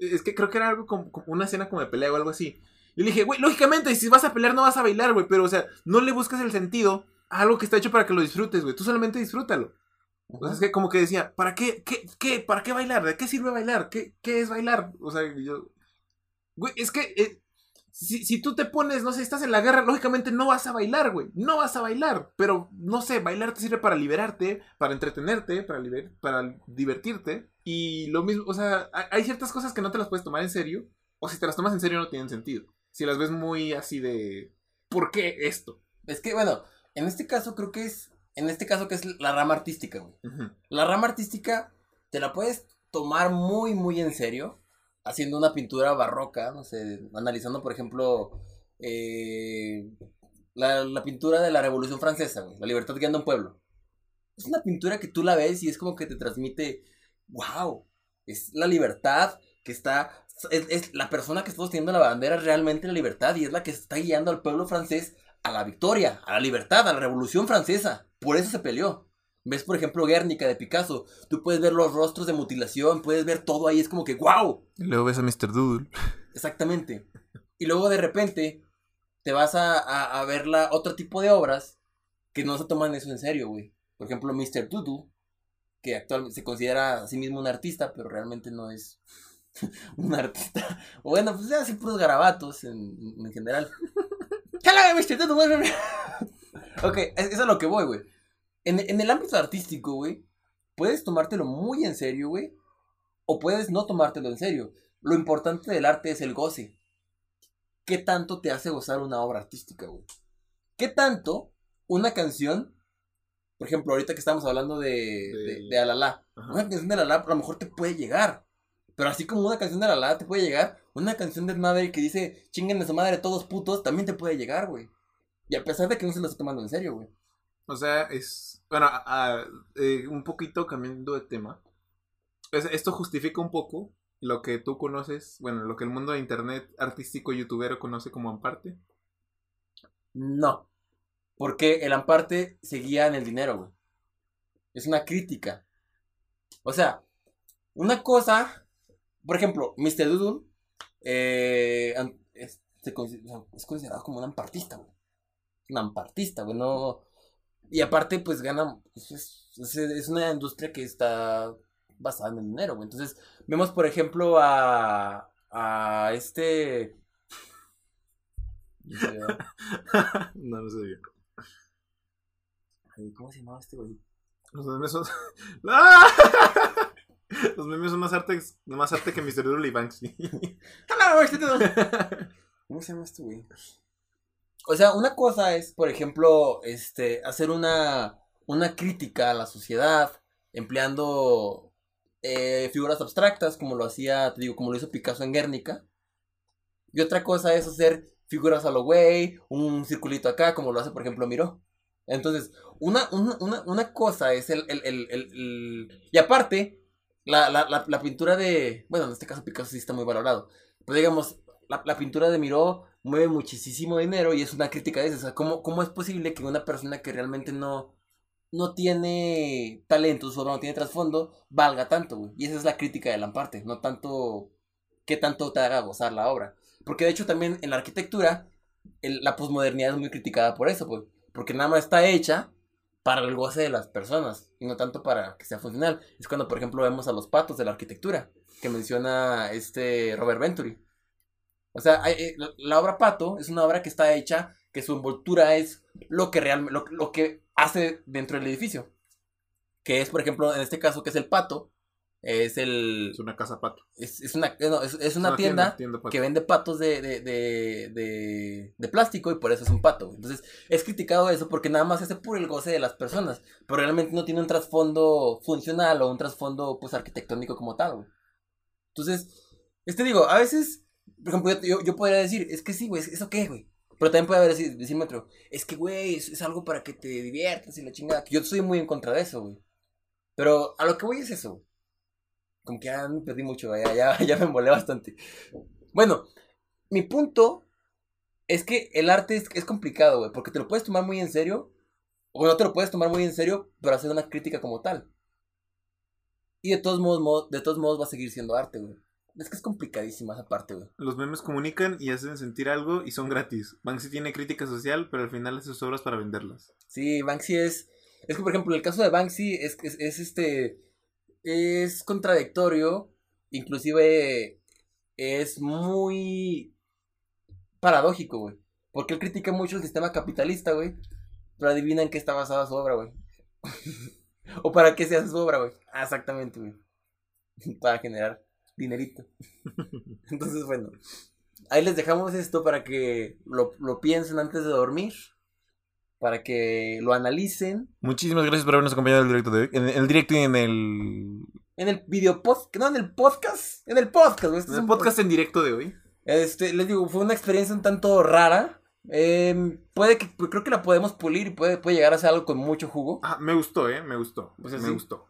Es que creo que era algo como, como una escena como de pelea o algo así. Y le dije, güey, lógicamente, si vas a pelear no vas a bailar, güey. Pero, o sea, no le buscas el sentido a algo que está hecho para que lo disfrutes, güey. Tú solamente disfrútalo. Uh-huh. Entonces, que como que decía, ¿para qué? ¿Qué? ¿Qué? ¿Para qué bailar? ¿De qué sirve bailar? ¿Qué, qué es bailar? O sea, yo... Güey, es que... Eh, si, si tú te pones, no sé, estás en la guerra, lógicamente no vas a bailar, güey. No vas a bailar. Pero, no sé, bailar te sirve para liberarte, para entretenerte, para, liber- para divertirte. Y lo mismo, o sea, hay ciertas cosas que no te las puedes tomar en serio. O si te las tomas en serio no tienen sentido. Si las ves muy así de... ¿Por qué esto? Es que, bueno, en este caso creo que es... En este caso que es la rama artística, güey. Uh-huh. La rama artística te la puedes tomar muy, muy en serio. Haciendo una pintura barroca, no sé, analizando, por ejemplo, eh, la, la pintura de la Revolución Francesa, güey. La libertad guiando a un pueblo. Es una pintura que tú la ves y es como que te transmite... Wow, es la libertad que está es, es la persona que está sosteniendo la bandera es realmente la libertad y es la que está guiando al pueblo francés a la victoria, a la libertad, a la revolución francesa. Por eso se peleó. Ves, por ejemplo, Guernica de Picasso. Tú puedes ver los rostros de mutilación, puedes ver todo ahí, es como que ¡wow! Y luego ves a míster Doodle. Exactamente. Y luego de repente te vas a, a, a ver la, otro tipo de obras que no se toman eso en serio, güey. Por ejemplo, míster Doodle, que actualmente se considera a sí mismo un artista, pero realmente no es un artista. O bueno, pues así puros garabatos en, en general. Ok, eso es a lo que voy, güey. En, en el ámbito artístico, güey, puedes tomártelo muy en serio, güey, o puedes no tomártelo en serio. Lo importante del arte es el goce. ¿Qué tanto te hace gozar una obra artística, güey? ¿Qué tanto una canción, por ejemplo, ahorita que estamos hablando de, de, de Alala, ajá, una canción de Alala a lo mejor te puede llegar, pero así como una canción de Alala te puede llegar, una canción de Ed Maverick que dice chinguen a su madre todos putos también te puede llegar, güey. Y a pesar de que no se lo está tomando en serio, güey. O sea, es... Bueno, a, a, eh, un poquito cambiando de tema. Pues esto justifica un poco lo que tú conoces, bueno, lo que el mundo de internet artístico youtubero conoce como amparte. No. Porque el amparte se guía en el dinero, güey. Es una crítica. O sea, una cosa... Por ejemplo, míster Doodle eh, es, se considera, es considerado como un ampartista, güey. Un ampartista, güey, no... Y aparte, pues, gana... Es, es, es una industria que está basada en el dinero, güey. Entonces, vemos, por ejemplo, a... A este... No, no sé bien. Ay, ¿cómo se llamaba este güey? Los memes son... ¡Ah! Los memes son más arte, más arte que míster Doodle y Banksy. ¿Cómo se llama este güey? O sea, una cosa es, por ejemplo, este, hacer una, una crítica a la sociedad, empleando eh, figuras abstractas, como lo hacía, te digo, como lo hizo Picasso en Guernica. Y otra cosa es hacer figuras a lo güey, un circulito acá, como lo hace, por ejemplo, Miró. Entonces, una, una, una, una cosa es el, el, el, el, el... Y aparte, la, la, la, la pintura de... Bueno, en este caso Picasso sí está muy valorado. Pero digamos, la, la pintura de Miró... mueve muchísimo dinero y es una crítica de eso. O sea, ¿cómo, cómo es posible que una persona que realmente no, no tiene talento, su obra no tiene trasfondo, valga tanto, güey? Y esa es la crítica de la parte, no tanto qué tanto te haga gozar la obra. Porque de hecho también en la arquitectura, el, la posmodernidad es muy criticada por eso, pues, porque nada más está hecha para el goce de las personas y no tanto para que sea funcional. Es cuando, por ejemplo, vemos a los patos de la arquitectura, que menciona este Robert Venturi. O sea, la obra Pato es una obra que está hecha, que su envoltura es lo que realmente, lo, lo que hace dentro del edificio. Que es, por ejemplo, en este caso, que es el Pato, es el... Es una casa Pato. Es, es, una, no, es, es una, una tienda, tienda, tienda que vende patos de, de, de, de, de plástico y por eso es un pato. Entonces, es criticado eso porque nada más hace por el goce de las personas, pero realmente no tiene un trasfondo funcional o un trasfondo, pues, arquitectónico como tal, güey. Entonces, este digo, a veces... Por ejemplo, yo, yo podría decir, es que sí, güey, ¿eso qué, güey? Pero también puede haber decir, decirme otro, es que, güey, es, es algo para que te diviertas y la chingada. Que yo estoy muy en contra de eso, güey. Pero a lo que voy es eso, güey. Como que ya me perdí mucho, ya, ya, ya me embolé bastante. Bueno, mi punto es que el arte es, es complicado, güey, porque te lo puedes tomar muy en serio, o no te lo puedes tomar muy en serio, pero hacer una crítica como tal. Y de todos modos, de todos modos va a seguir siendo arte, güey. Es que es complicadísima esa parte, güey. Los memes comunican y hacen sentir algo y son gratis. Banksy tiene crítica social, pero al final hace sus obras para venderlas. Sí, Banksy es... Es que, por ejemplo, el caso de Banksy es, es, es este... Es contradictorio. Inclusive es muy paradójico, güey. Porque él critica mucho el sistema capitalista, güey. Pero adivina en qué está basada su obra, güey. O para qué se hace su obra, güey. Ah, exactamente, güey. Para generar... dinerito. Entonces, bueno, ahí les dejamos esto para que lo, lo piensen antes de dormir, para que lo analicen. Muchísimas gracias por habernos acompañado en el directo de hoy, en el directo y en el... En el video podcast, no, en el podcast, en el podcast. Este en es un podcast po- en directo de hoy. Este, les digo, fue una experiencia un tanto rara, eh, puede que, creo que la podemos pulir y puede, puede llegar a ser algo con mucho jugo. Ah, me gustó, eh, me gustó, pues me gustó.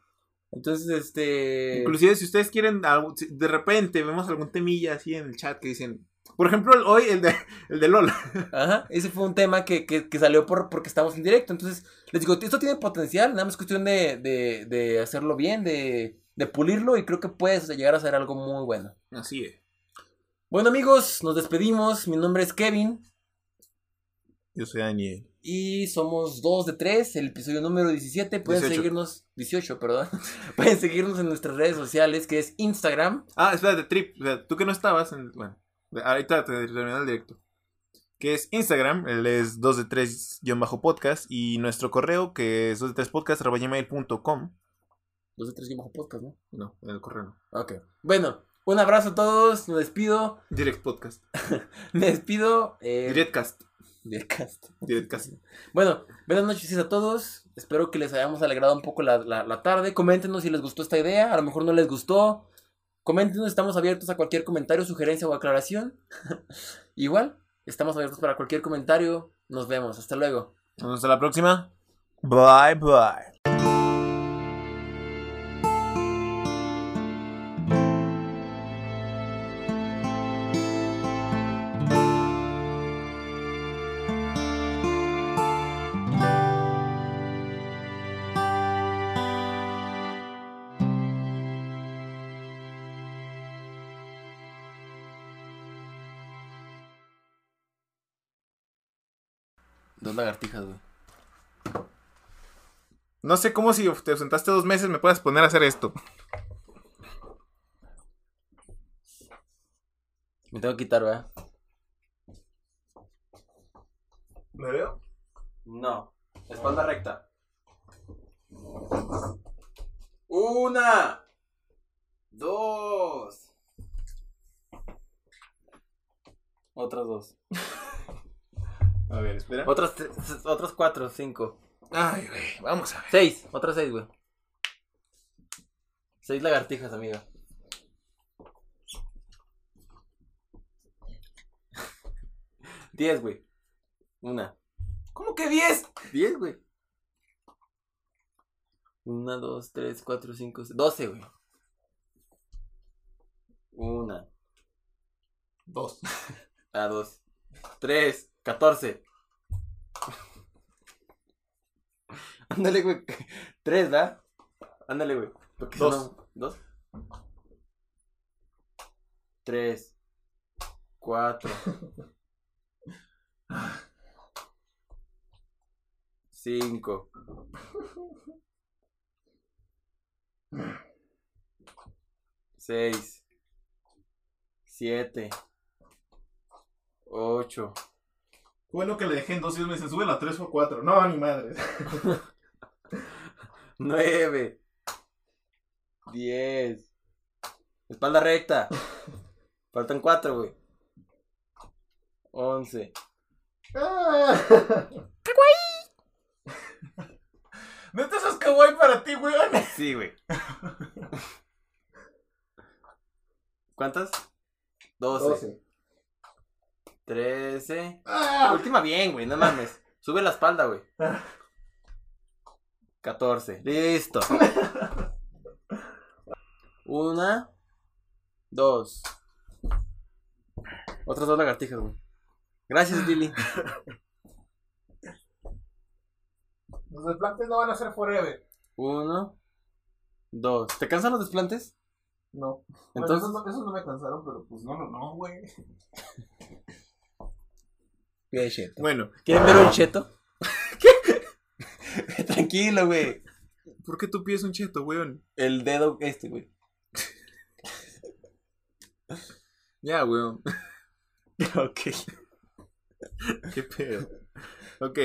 Entonces, este... Inclusive, si ustedes quieren, de repente vemos algún temilla así en el chat que dicen... Por ejemplo, el, hoy el de, el de LOL. Ajá, ese fue un tema que, que, que salió por, porque estamos en directo. Entonces, les digo, esto tiene potencial, nada más es cuestión de, de, de hacerlo bien, de, de pulirlo. Y creo que puedes llegar a ser algo muy bueno. Así es. Bueno, amigos, nos despedimos. Mi nombre es Kevin. Yo soy Daniel. Y somos dos de tres, el episodio número diecisiete. Pueden dieciocho. Seguirnos, dieciocho, perdón. Pueden seguirnos en nuestras redes sociales, que es Instagram. Ah, espérate, Trip, o sea, tú que no estabas en... Bueno, ahorita te terminé el directo. Que es Instagram, él es dos de tres guión bajo podcast. Y nuestro correo, que es dos de tres podcast arroba gmail punto com. dos de tres guión bajo podcast, ¿no? No, en el correo no. Ok, bueno, un abrazo a todos, me despido. Direct Podcast. Me despido. Eh... Directcast. Directcast. Directcast. Bueno, buenas noches a todos. Espero que les hayamos alegrado un poco la, la, la tarde. Coméntenos si les gustó esta idea. A lo mejor no les gustó. Coméntenos, estamos abiertos a cualquier comentario, sugerencia o aclaración. Igual, estamos abiertos para cualquier comentario. Nos vemos, hasta luego. Hasta la próxima. Bye, bye. Dos lagartijas, güey. No sé cómo, si te ausentaste dos meses me puedas poner a hacer esto. Me tengo que quitar, ¿verdad? ¿Me veo? No. Espalda recta. Una. Dos. Otras dos. A ver, espera. Otras, otras cuatro, cinco. Ay, güey, vamos a ver. Seis, otras seis, güey. Seis lagartijas, amiga. Diez, güey. Una. ¿Cómo que diez? Diez, güey. Una, dos, tres, cuatro, cinco, seis. Doce, güey. Una. Dos. Ah, dos. Tres. catorce. Ándale, güey. tres, ¿da? Ándale, güey. dos. dos. tres. cuatro. cinco. seis. siete. ocho. Bueno, que le dejé en dos y me dicen, sube la tres o cuatro. No, ni madre. nueve. diez. Espalda recta. Faltan cuatro, güey. once. Ah. ¡Kawaii! ¿No te haces kawaii para ti, güey? Sí, güey. ¿Cuántas? doce. doce. trece. ¡Ah! Última bien, güey, no mames. Sube la espalda, güey. catorce. Listo. Una. Dos. Otras dos lagartijas, güey. Gracias, Lili. Los desplantes no van a ser forever. Uno. Dos. ¿Te cansan los desplantes? No. Entonces, bueno, esos, no esos no me cansaron, pero pues no, no, no, güey. Bueno, ¿quieren ver un cheto? ¿Qué? Tranquilo, güey. ¿Por qué tu pie es un cheto, weón? El dedo este, güey. Ya, weón. Ok. Qué pedo. Ok.